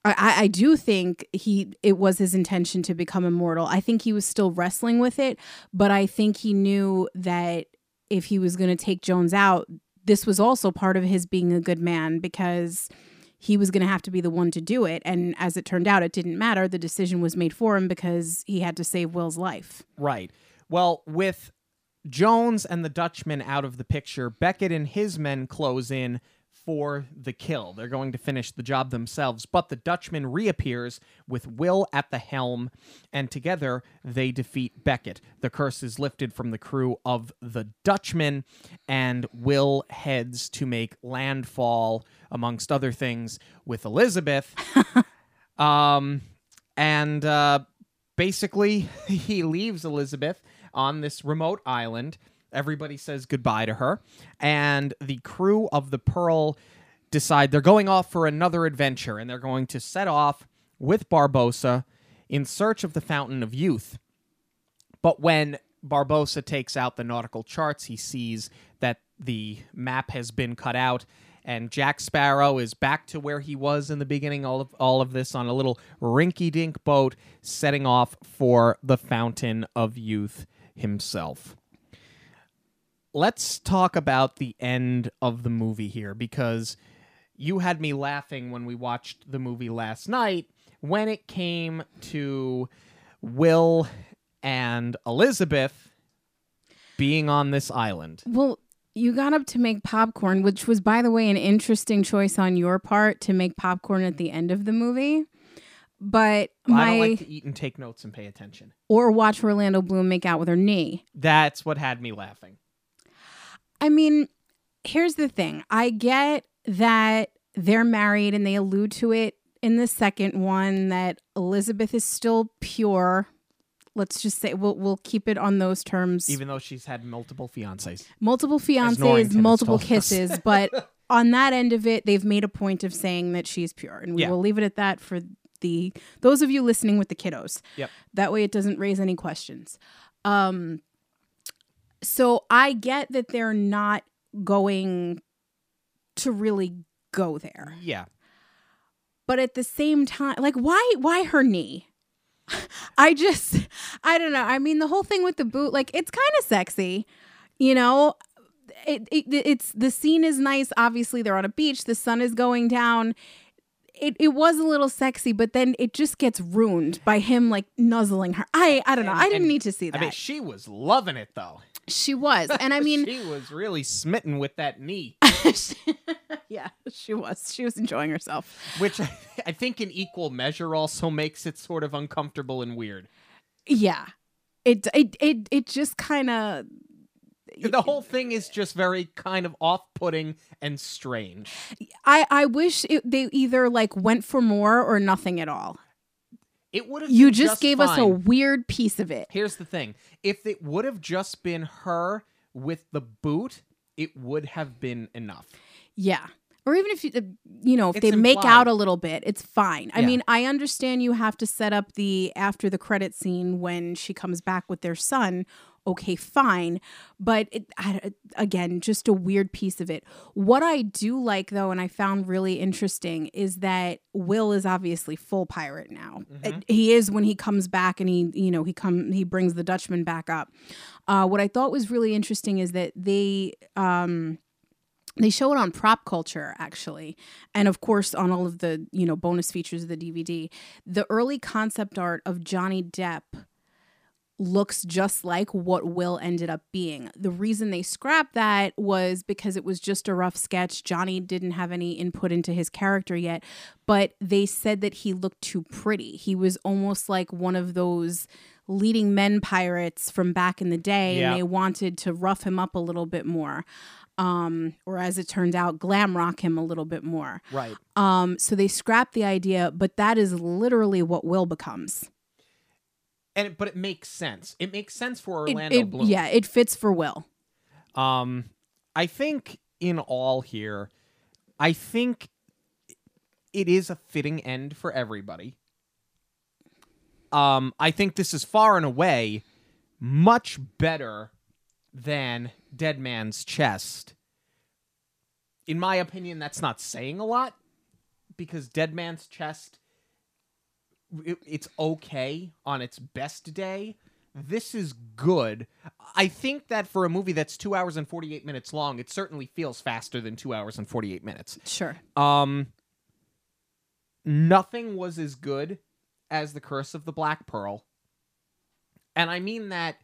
it was his intention to become immortal. I think he was still wrestling with it, but I think he knew that if he was going to take Jones out, this was also part of his being a good man, because he was going to have to be the one to do it. And as it turned out, it didn't matter. The decision was made for him because he had to save Will's life. Right. Well, with Jones and the Dutchman out of the picture, Beckett and his men close in, for the kill. They're going to finish the job themselves, but the Dutchman reappears with Will at the helm, and together they defeat Beckett. The curse is lifted from the crew of the Dutchman, and Will heads to make landfall, amongst other things, with Elizabeth. Basically, he leaves Elizabeth on this remote island. Everybody says goodbye to her, and the crew of the Pearl decide they're going off for another adventure, and they're going to set off with Barbosa in search of the Fountain of Youth. But when Barbosa takes out the nautical charts, he sees that the map has been cut out, and Jack Sparrow is back to where he was in the beginning, all of this on a little rinky-dink boat, setting off for the Fountain of Youth himself. Let's talk about the end of the movie here, because you had me laughing when we watched the movie last night when it came to Will and Elizabeth being on this island. Well, you got up to make popcorn, which was, by the way, an interesting choice on your part to make popcorn at the end of the movie. But I don't like to eat and take notes and pay attention. Or watch Orlando Bloom make out with her knee. That's what had me laughing. I mean, here's the thing. I get that they're married, and they allude to it in the second one that Elizabeth is still pure. Let's just say we'll keep it on those terms. Even though she's had multiple fiancés. Multiple fiancés, multiple kisses. But on that end of it, they've made a point of saying that she's pure. And we will leave it at that for those of you listening with the kiddos. Yep. That way it doesn't raise any questions. So I get that they're not going to really go there. Yeah. But at the same time, like, why her knee? I don't know. I mean, the whole thing with the boot, like, it's kind of sexy, you know? It's the scene is nice. Obviously, they're on a beach. The sun is going down. It was a little sexy, but then it just gets ruined by him, like, nuzzling her. I don't know. I didn't need to see that. I mean, she was loving it, though. She was. And I mean, she was really smitten with that knee. Yeah, she was. She was enjoying herself. Which I think in equal measure also makes it sort of uncomfortable and weird. Yeah. It just kind of... The whole thing is just very kind of off-putting and strange. I wish they either, like, went for more or nothing at all. It would have. You just gave us a weird piece of it. Here's the thing. If it would have just been her with the boot, it would have been enough. Yeah. Or even if, if they make out a little bit, it's fine. Yeah. I mean, I understand you have to set up the after the credit scene when she comes back with their son. Okay, fine. But again, just a weird piece of it. What I do like, though, and I found really interesting, is that Will is obviously full pirate now. Mm-hmm. He is when he comes back, and he brings the Dutchman back up. What I thought was really interesting is that they show it on prop culture, actually. And, of course, on all of the, bonus features of the DVD. The early concept art of Johnny Depp looks just like what Will ended up being. The reason they scrapped that was because it was just a rough sketch. Johnny didn't have any input into his character yet. But they said that he looked too pretty. He was almost like one of those leading men pirates from back in the day. Yeah. And they wanted to rough him up a little bit more. Or as it turned out, glam rock him a little bit more. Right. So they scrapped the idea, but that is literally what Will becomes. But it makes sense. It makes sense for Orlando Bloom. Yeah, it fits for Will. I think in all here, I think it is a fitting end for everybody. I think this is far and away much better than Dead Man's Chest. In my opinion, that's not saying a lot, because Dead Man's Chest, it's okay on its best day. This is good. I think that for a movie that's 2 hours and 48 minutes long, it certainly feels faster than 2 hours and 48 minutes. Sure. Nothing was as good as The Curse of the Black Pearl. And I mean that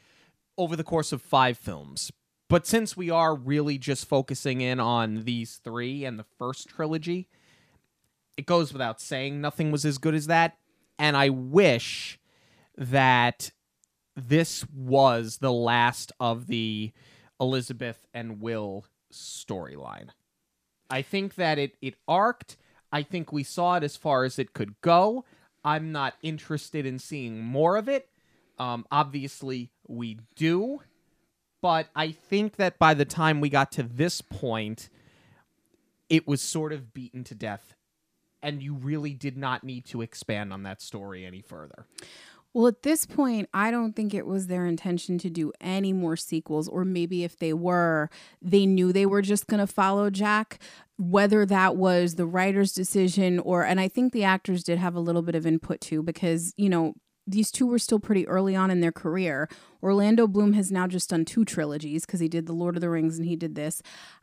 over the course of 5 films. But since we are really just focusing in on these three and the first trilogy, it goes without saying nothing was as good as that. And I wish that this was the last of the Elizabeth and Will storyline. I think that it arced. I think we saw it as far as it could go. I'm not interested in seeing more of it. Obviously, we do. But I think that by the time we got to this point, it was sort of beaten to death. And you really did not need to expand on that story any further. Well, at this point, I don't think it was their intention to do any more sequels, or maybe if they were, they knew they were just going to follow Jack, whether that was the writer's decision or, and I think the actors did have a little bit of input too, because, you know, these two were still pretty early on in their career. Orlando Bloom has now just done 2 trilogies because he did The Lord of the Rings and he did this.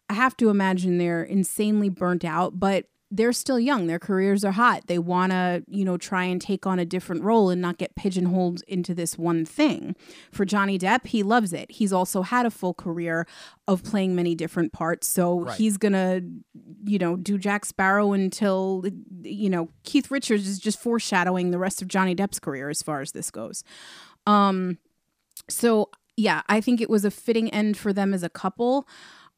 I have to imagine they're insanely burnt out, but they're still young. Their careers are hot. They want to, you know, try and take on a different role and not get pigeonholed into this one thing. For Johnny Depp, he loves it. He's also had a full career of playing many different parts. So he's going to, you know, do Jack Sparrow until, you know, Keith Richards is just foreshadowing the rest of Johnny Depp's career as far as this goes. So, yeah, I think it was a fitting end for them as a couple.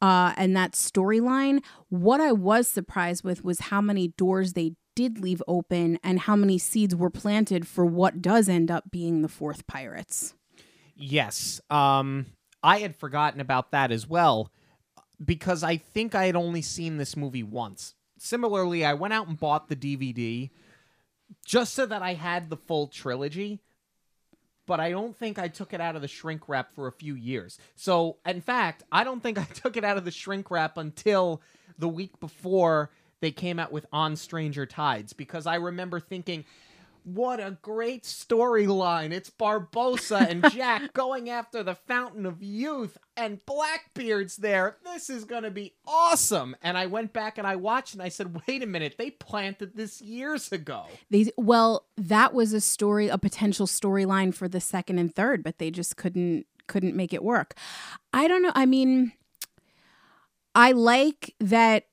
And that storyline, what I was surprised with was how many doors they did leave open and how many seeds were planted for what does end up being the 4th Pirates. Yes. I had forgotten about that as well, because I think I had only seen this movie once. Similarly, I went out and bought the DVD just so that I had the full trilogy, but I don't think I took it out of the shrink wrap for a few years. So, in fact, I don't think I took it out of the shrink wrap until the week before they came out with On Stranger Tides, because I remember thinking, what a great storyline. It's Barbosa and Jack going after the Fountain of Youth and Blackbeard's there. This is going to be awesome. And I went back and I watched and I said, wait a minute, they planted this years ago. Well, that was a story, a potential storyline for the 2nd and 3rd, but they just couldn't make it work. I don't know. I mean, I like that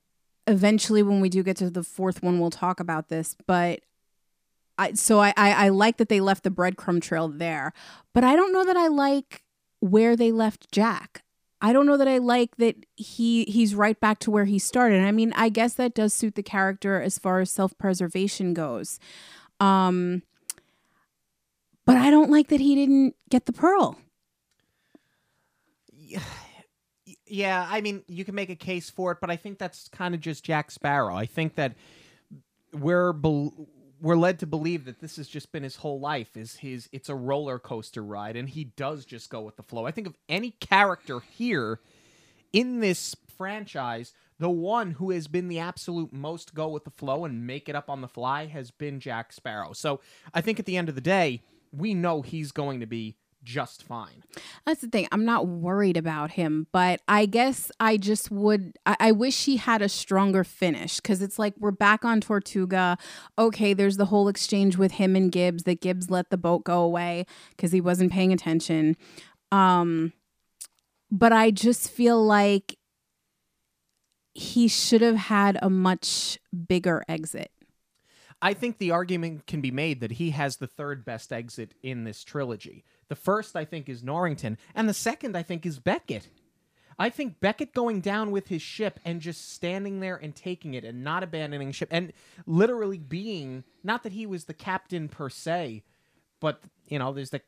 eventually when we do get to the 4th one, we'll talk about this, but I like that they left the breadcrumb trail there, but I don't know that I like where they left Jack. I don't know that I like that he's right back to where he started. I mean, I guess that does suit the character as far as self-preservation goes. But I don't like that he didn't get the pearl. Yeah, I mean, you can make a case for it, but I think that's kind of just Jack Sparrow. I think that we're led to believe that this has just been his whole life, it's a roller coaster ride, and he does just go with the flow. I think of any character here in this franchise, the one who has been the absolute most go with the flow and make it up on the fly has been Jack Sparrow. So I think at the end of the day, we know he's going to be just fine. That's the thing. I'm not worried about him, but I guess I wish he had a stronger finish, because it's like we're back on Tortuga. Okay, there's the whole exchange with him and Gibbs that Gibbs let the boat go away because he wasn't paying attention. But I just feel like he should have had a much bigger exit. I think the argument can be made that he has the 3rd best exit in this trilogy. The 1st, I think, is Norrington, and the 2nd, I think, is Beckett. I think Beckett going down with his ship and just standing there and taking it and not abandoning ship and literally being, not that he was the captain per se, but, you know, there's the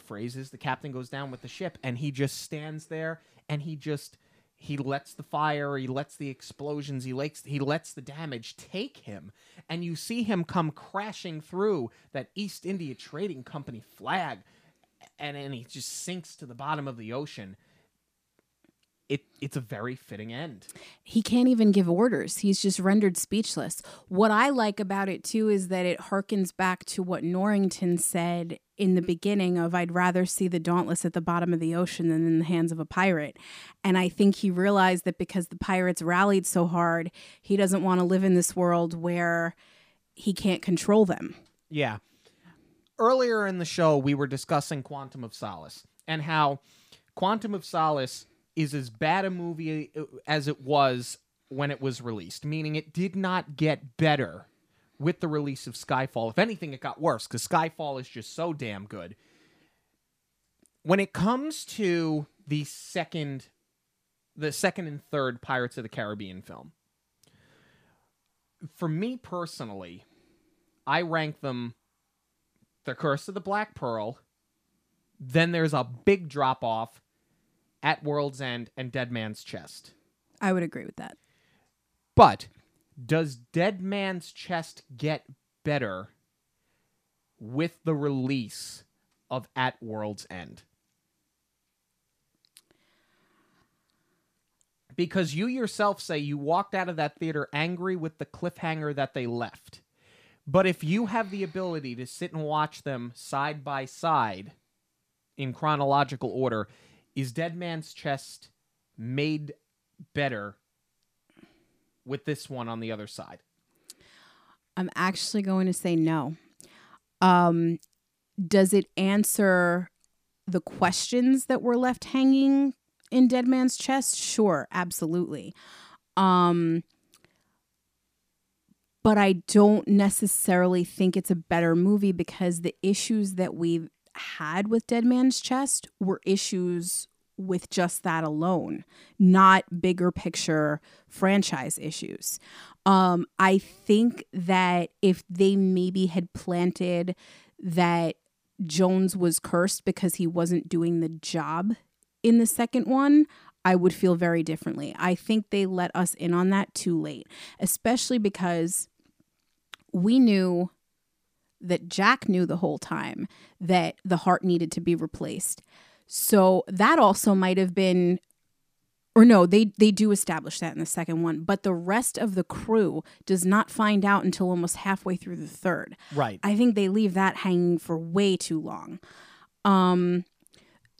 phrase is the captain goes down with the ship, and he just stands there and he lets the fire, he lets the explosions, he lets the damage take him. And you see him come crashing through that East India Trading Company flag, and he just sinks to the bottom of the ocean. It's a very fitting end. He can't even give orders. He's just rendered speechless. What I like about it, too, is that it harkens back to what Norrington said in the beginning of, I'd rather see the Dauntless at the bottom of the ocean than in the hands of a pirate. And I think he realized that because the pirates rallied so hard, he doesn't want to live in this world where he can't control them. Yeah. Earlier in the show, we were discussing Quantum of Solace and how Quantum of Solace is as bad a movie as it was when it was released, meaning it did not get better with the release of Skyfall. If anything, it got worse, because Skyfall is just so damn good. When it comes to the second and third Pirates of the Caribbean film, for me personally, I rank them The Curse of the Black Pearl, then there's a big drop-off, At World's End, and Dead Man's Chest. I would agree with that. But does Dead Man's Chest get better with the release of At World's End? Because you yourself say you walked out of that theater angry with the cliffhanger that they left. But if you have the ability to sit and watch them side by side in chronological order, is Dead Man's Chest made better with this one on the other side? I'm actually going to say no. Does it answer the questions that were left hanging in Dead Man's Chest? Sure, absolutely. But I don't necessarily think it's a better movie, because the issues that we've had with Dead Man's Chest were issues with just that alone, not bigger picture franchise issues. I think that if they maybe had planted that Jones was cursed because he wasn't doing the job in the second one, I would feel very differently. I think they let us in on that too late, especially because we knew that Jack knew the whole time that the heart needed to be replaced. So that also might have been, or no, they do establish that in the second one, but the rest of the crew does not find out until almost halfway through the third. Right. I think they leave that hanging for way too long.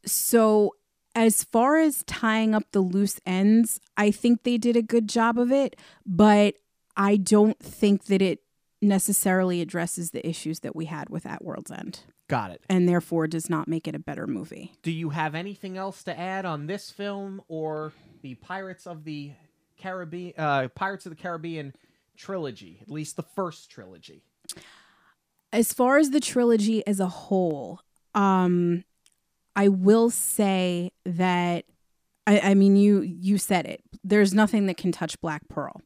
So as far as tying up the loose ends, I think they did a good job of it, but I don't think that it necessarily addresses the issues that we had with At World's End. Got it. And therefore does not make it a better movie. Do you have anything else to add on this film or the Pirates of the Caribbean trilogy, at least the first trilogy? As far as the trilogy as a whole, I will say that, I mean, you said it. There's nothing that can touch Black Pearl.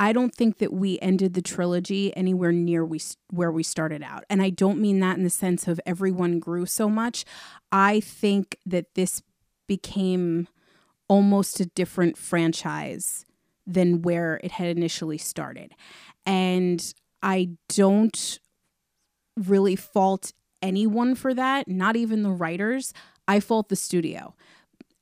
I don't think that we ended the trilogy anywhere near where we started out. And I don't mean that in the sense of everyone grew so much. I think that this became almost a different franchise than where it had initially started. And I don't really fault anyone for that, not even the writers. I fault the studio.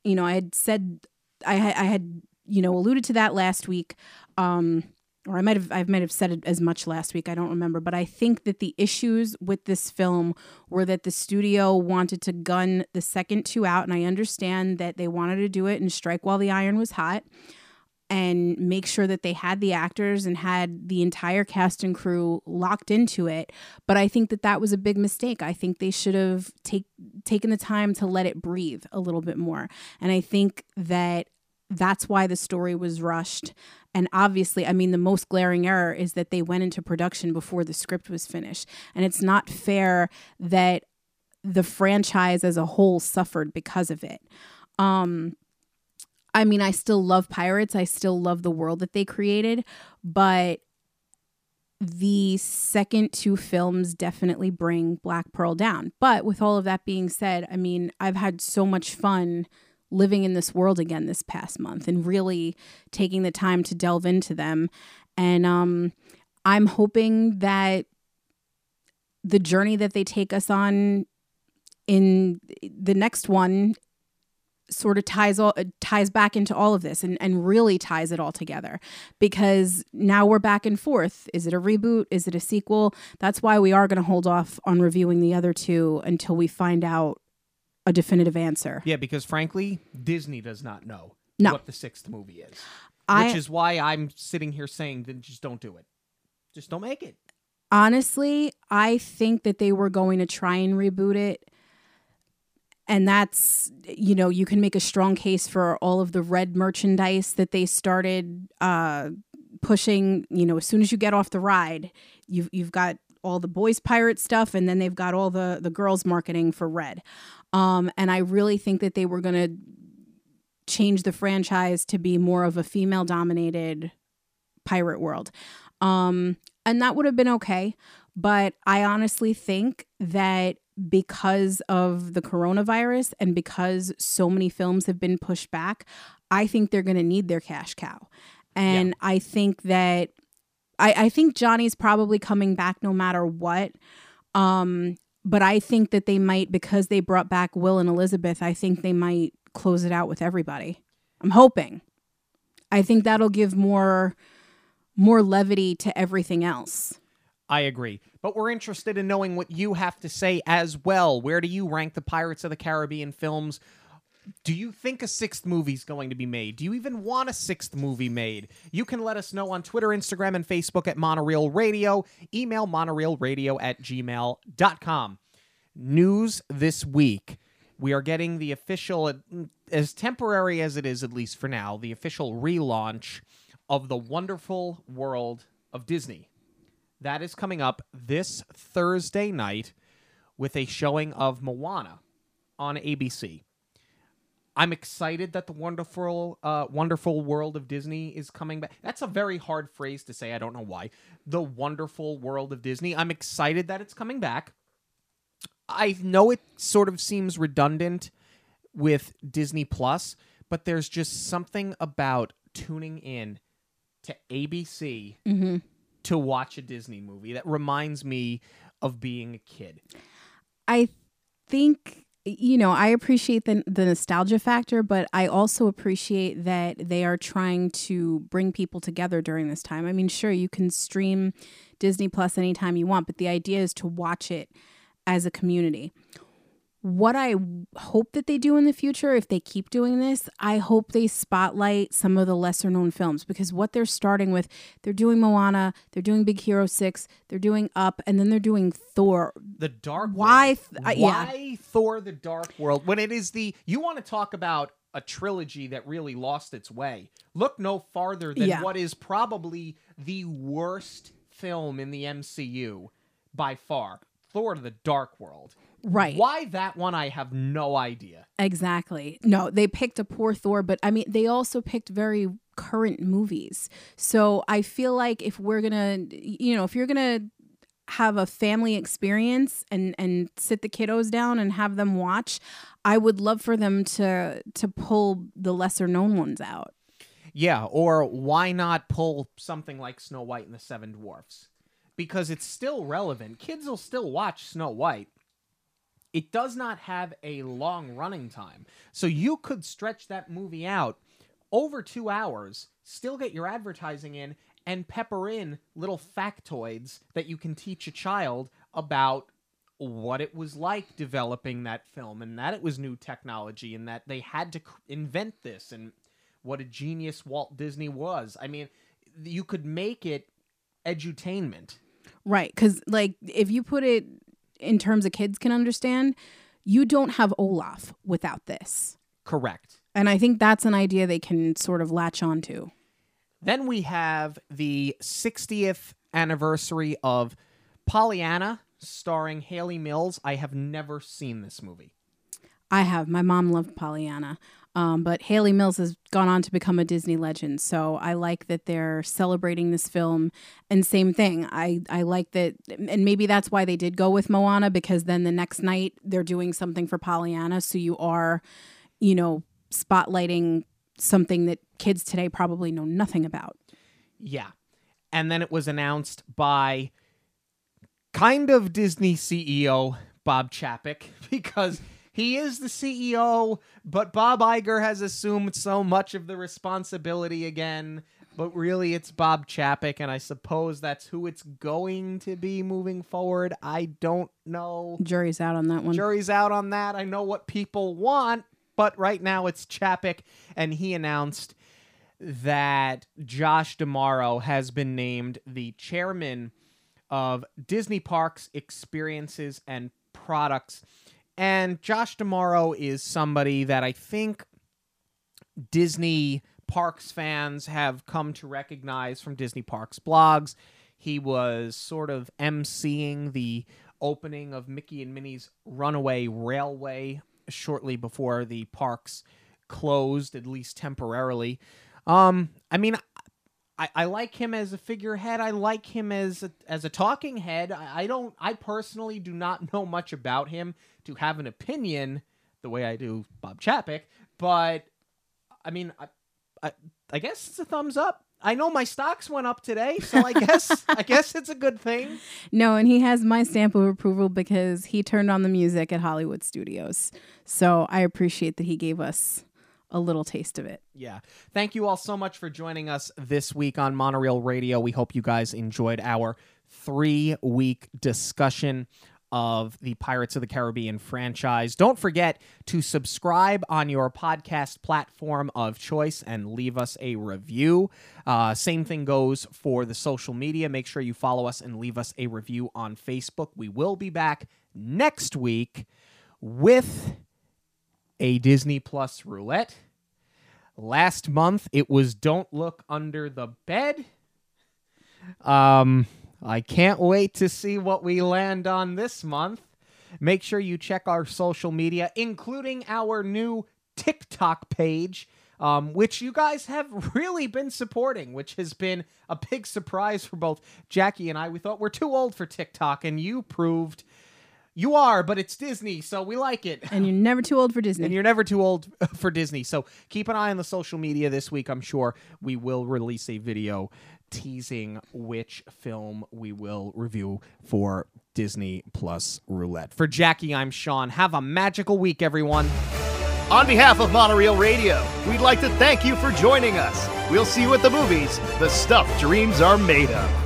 You know, I had said, I had, you know, alluded to that last week, or I might have said it as much last week. I don't remember, but I think that the issues with this film were that the studio wanted to gun the second two out, and I understand that they wanted to do it and strike while the iron was hot, and make sure that they had the actors and had the entire cast and crew locked into it. But I think that was a big mistake. I think they should have taken the time to let it breathe a little bit more. And I think that that's why the story was rushed. And obviously, I mean, the most glaring error is that they went into production before the script was finished. And it's not fair that the franchise as a whole suffered because of it. I mean, I still love Pirates. I still love the world that they created. But the second two films definitely bring Black Pearl down. But with all of that being said, I mean, I've had so much fun living in this world again this past month and really taking the time to delve into them. And I'm hoping that the journey that they take us on in the next one sort of ties back into all of this and really ties it all together, because now we're back and forth. Is it a reboot? Is it a sequel? That's why we are going to hold off on reviewing the other two until we find out a definitive answer. Yeah, because frankly, Disney does not know what the sixth movie is, which is why I'm sitting here saying, then just don't do it. Just don't make it. Honestly, I think that they were going to try and reboot it. And that's, you know, you can make a strong case for all of the red merchandise that they started pushing. You know, as soon as you get off the ride, you've got all the boys pirate stuff, and then they've got all the girls marketing for red. And I really think that they were going to change the franchise to be more of a female dominated pirate world. And that would have been okay. But I honestly think that because of the coronavirus and because so many films have been pushed back, I think they're going to need their cash cow. And yeah. I think that I think Johnny's probably coming back no matter what. But I think that they might, because they brought back Will and Elizabeth, I think they might close it out with everybody. I'm hoping. I think that'll give more levity to everything else. I agree. But we're interested in knowing what you have to say as well. Where do you rank the Pirates of the Caribbean films? Do you think a sixth movie is going to be made? Do you even want a sixth movie made? You can let us know on Twitter, Instagram, and Facebook at Monorail Radio. Email monorailradio@gmail.com. News this week. We are getting the official, as temporary as it is, at least for now, the official relaunch of The Wonderful World of Disney. That is coming up this Thursday night with a showing of Moana on ABC. I'm excited that the wonderful world of Disney is coming back. That's a very hard phrase to say. I don't know why. The wonderful world of Disney. I'm excited that it's coming back. I know it sort of seems redundant with Disney Plus, but there's just something about tuning in to ABC mm-hmm. to watch a Disney movie that reminds me of being a kid. I think... You know, I appreciate the nostalgia factor, but I also appreciate that they are trying to bring people together during this time. I mean, sure, you can stream Disney Plus anytime you want, but the idea is to watch it as a community. What I hope that they do in the future, if they keep doing this, I hope they spotlight some of the lesser known films, because what they're starting with, they're doing Moana, they're doing Big Hero 6, they're doing Up, and then they're doing Thor. The Dark World. Why Thor the Dark World? When it is you want to talk about a trilogy that really lost its way. Look no farther than what is probably the worst film in the MCU by far. Thor the Dark World. Right. Why that one, I have no idea. Exactly. No, they picked a poor Thor, but I mean, they also picked very current movies. So I feel like if we're going to, you know, if you're going to have a family experience and sit the kiddos down and have them watch, I would love for them to pull the lesser known ones out. Yeah. Or why not pull something like Snow White and the Seven Dwarfs? Because it's still relevant. Kids will still watch Snow White. It does not have a long running time. So you could stretch that movie out over 2 hours, still get your advertising in, and pepper in little factoids that you can teach a child about what it was like developing that film, and that it was new technology, and that they had to invent this, and what a genius Walt Disney was. I mean, you could make it edutainment. Right, because like if you put it in terms of kids can understand, you don't have Olaf without this. Correct. And I think that's an idea they can sort of latch onto. Then we have the 60th anniversary of Pollyanna, starring Haley Mills. I have never seen this movie. I have. My mom loved Pollyanna. But Haley Mills has gone on to become a Disney legend. So I like that they're celebrating this film. And same thing. I like that. And maybe that's why they did go with Moana, because then the next night they're doing something for Pollyanna. So you are, you know, spotlighting something that kids today probably know nothing about. Yeah. And then it was announced by kind of Disney CEO Bob Chapek, because... He is the CEO, but Bob Iger has assumed so much of the responsibility again. But really, it's Bob Chapek, and I suppose that's who it's going to be moving forward. I don't know. Jury's out on that one. Jury's out on that. I know what people want, but right now it's Chapek, and he announced that Josh D'Amaro has been named the chairman of Disney Parks, Experiences, and Products. And Josh D'Amaro is somebody that I think Disney Parks fans have come to recognize from Disney Parks blogs. He was sort of emceeing the opening of Mickey and Minnie's Runaway Railway shortly before the parks closed, at least temporarily. I mean, I like him as a figurehead. I like him as a talking head. I personally do not know much about him to have an opinion the way I do Bob Chapek. But I mean, I guess it's a thumbs up. I know my stocks went up today, so I guess it's a good thing. No, and he has my stamp of approval because he turned on the music at Hollywood Studios. So I appreciate that he gave us a little taste of it. Yeah. Thank you all so much for joining us this week on Monorail Radio. We hope you guys enjoyed our 3-week discussion of the Pirates of the Caribbean franchise. Don't forget to subscribe on your podcast platform of choice and leave us a review. Same thing goes for the social media. Make sure you follow us and leave us a review on Facebook. We will be back next week with a Disney Plus roulette. Last month, it was Don't Look Under the Bed. I can't wait to see what we land on this month. Make sure you check our social media, including our new TikTok page, which you guys have really been supporting, which has been a big surprise for both Jackie and I. We thought we're too old for TikTok, and you proved... You are, but it's Disney, so we like it. And you're never too old for Disney. And you're never too old for Disney. So keep an eye on the social media this week. I'm sure we will release a video teasing which film we will review for Disney Plus Roulette. For Jackie, I'm Sean. Have a magical week, everyone. On behalf of Monorail Radio, we'd like to thank you for joining us. We'll see you at the movies, the stuff dreams are made of.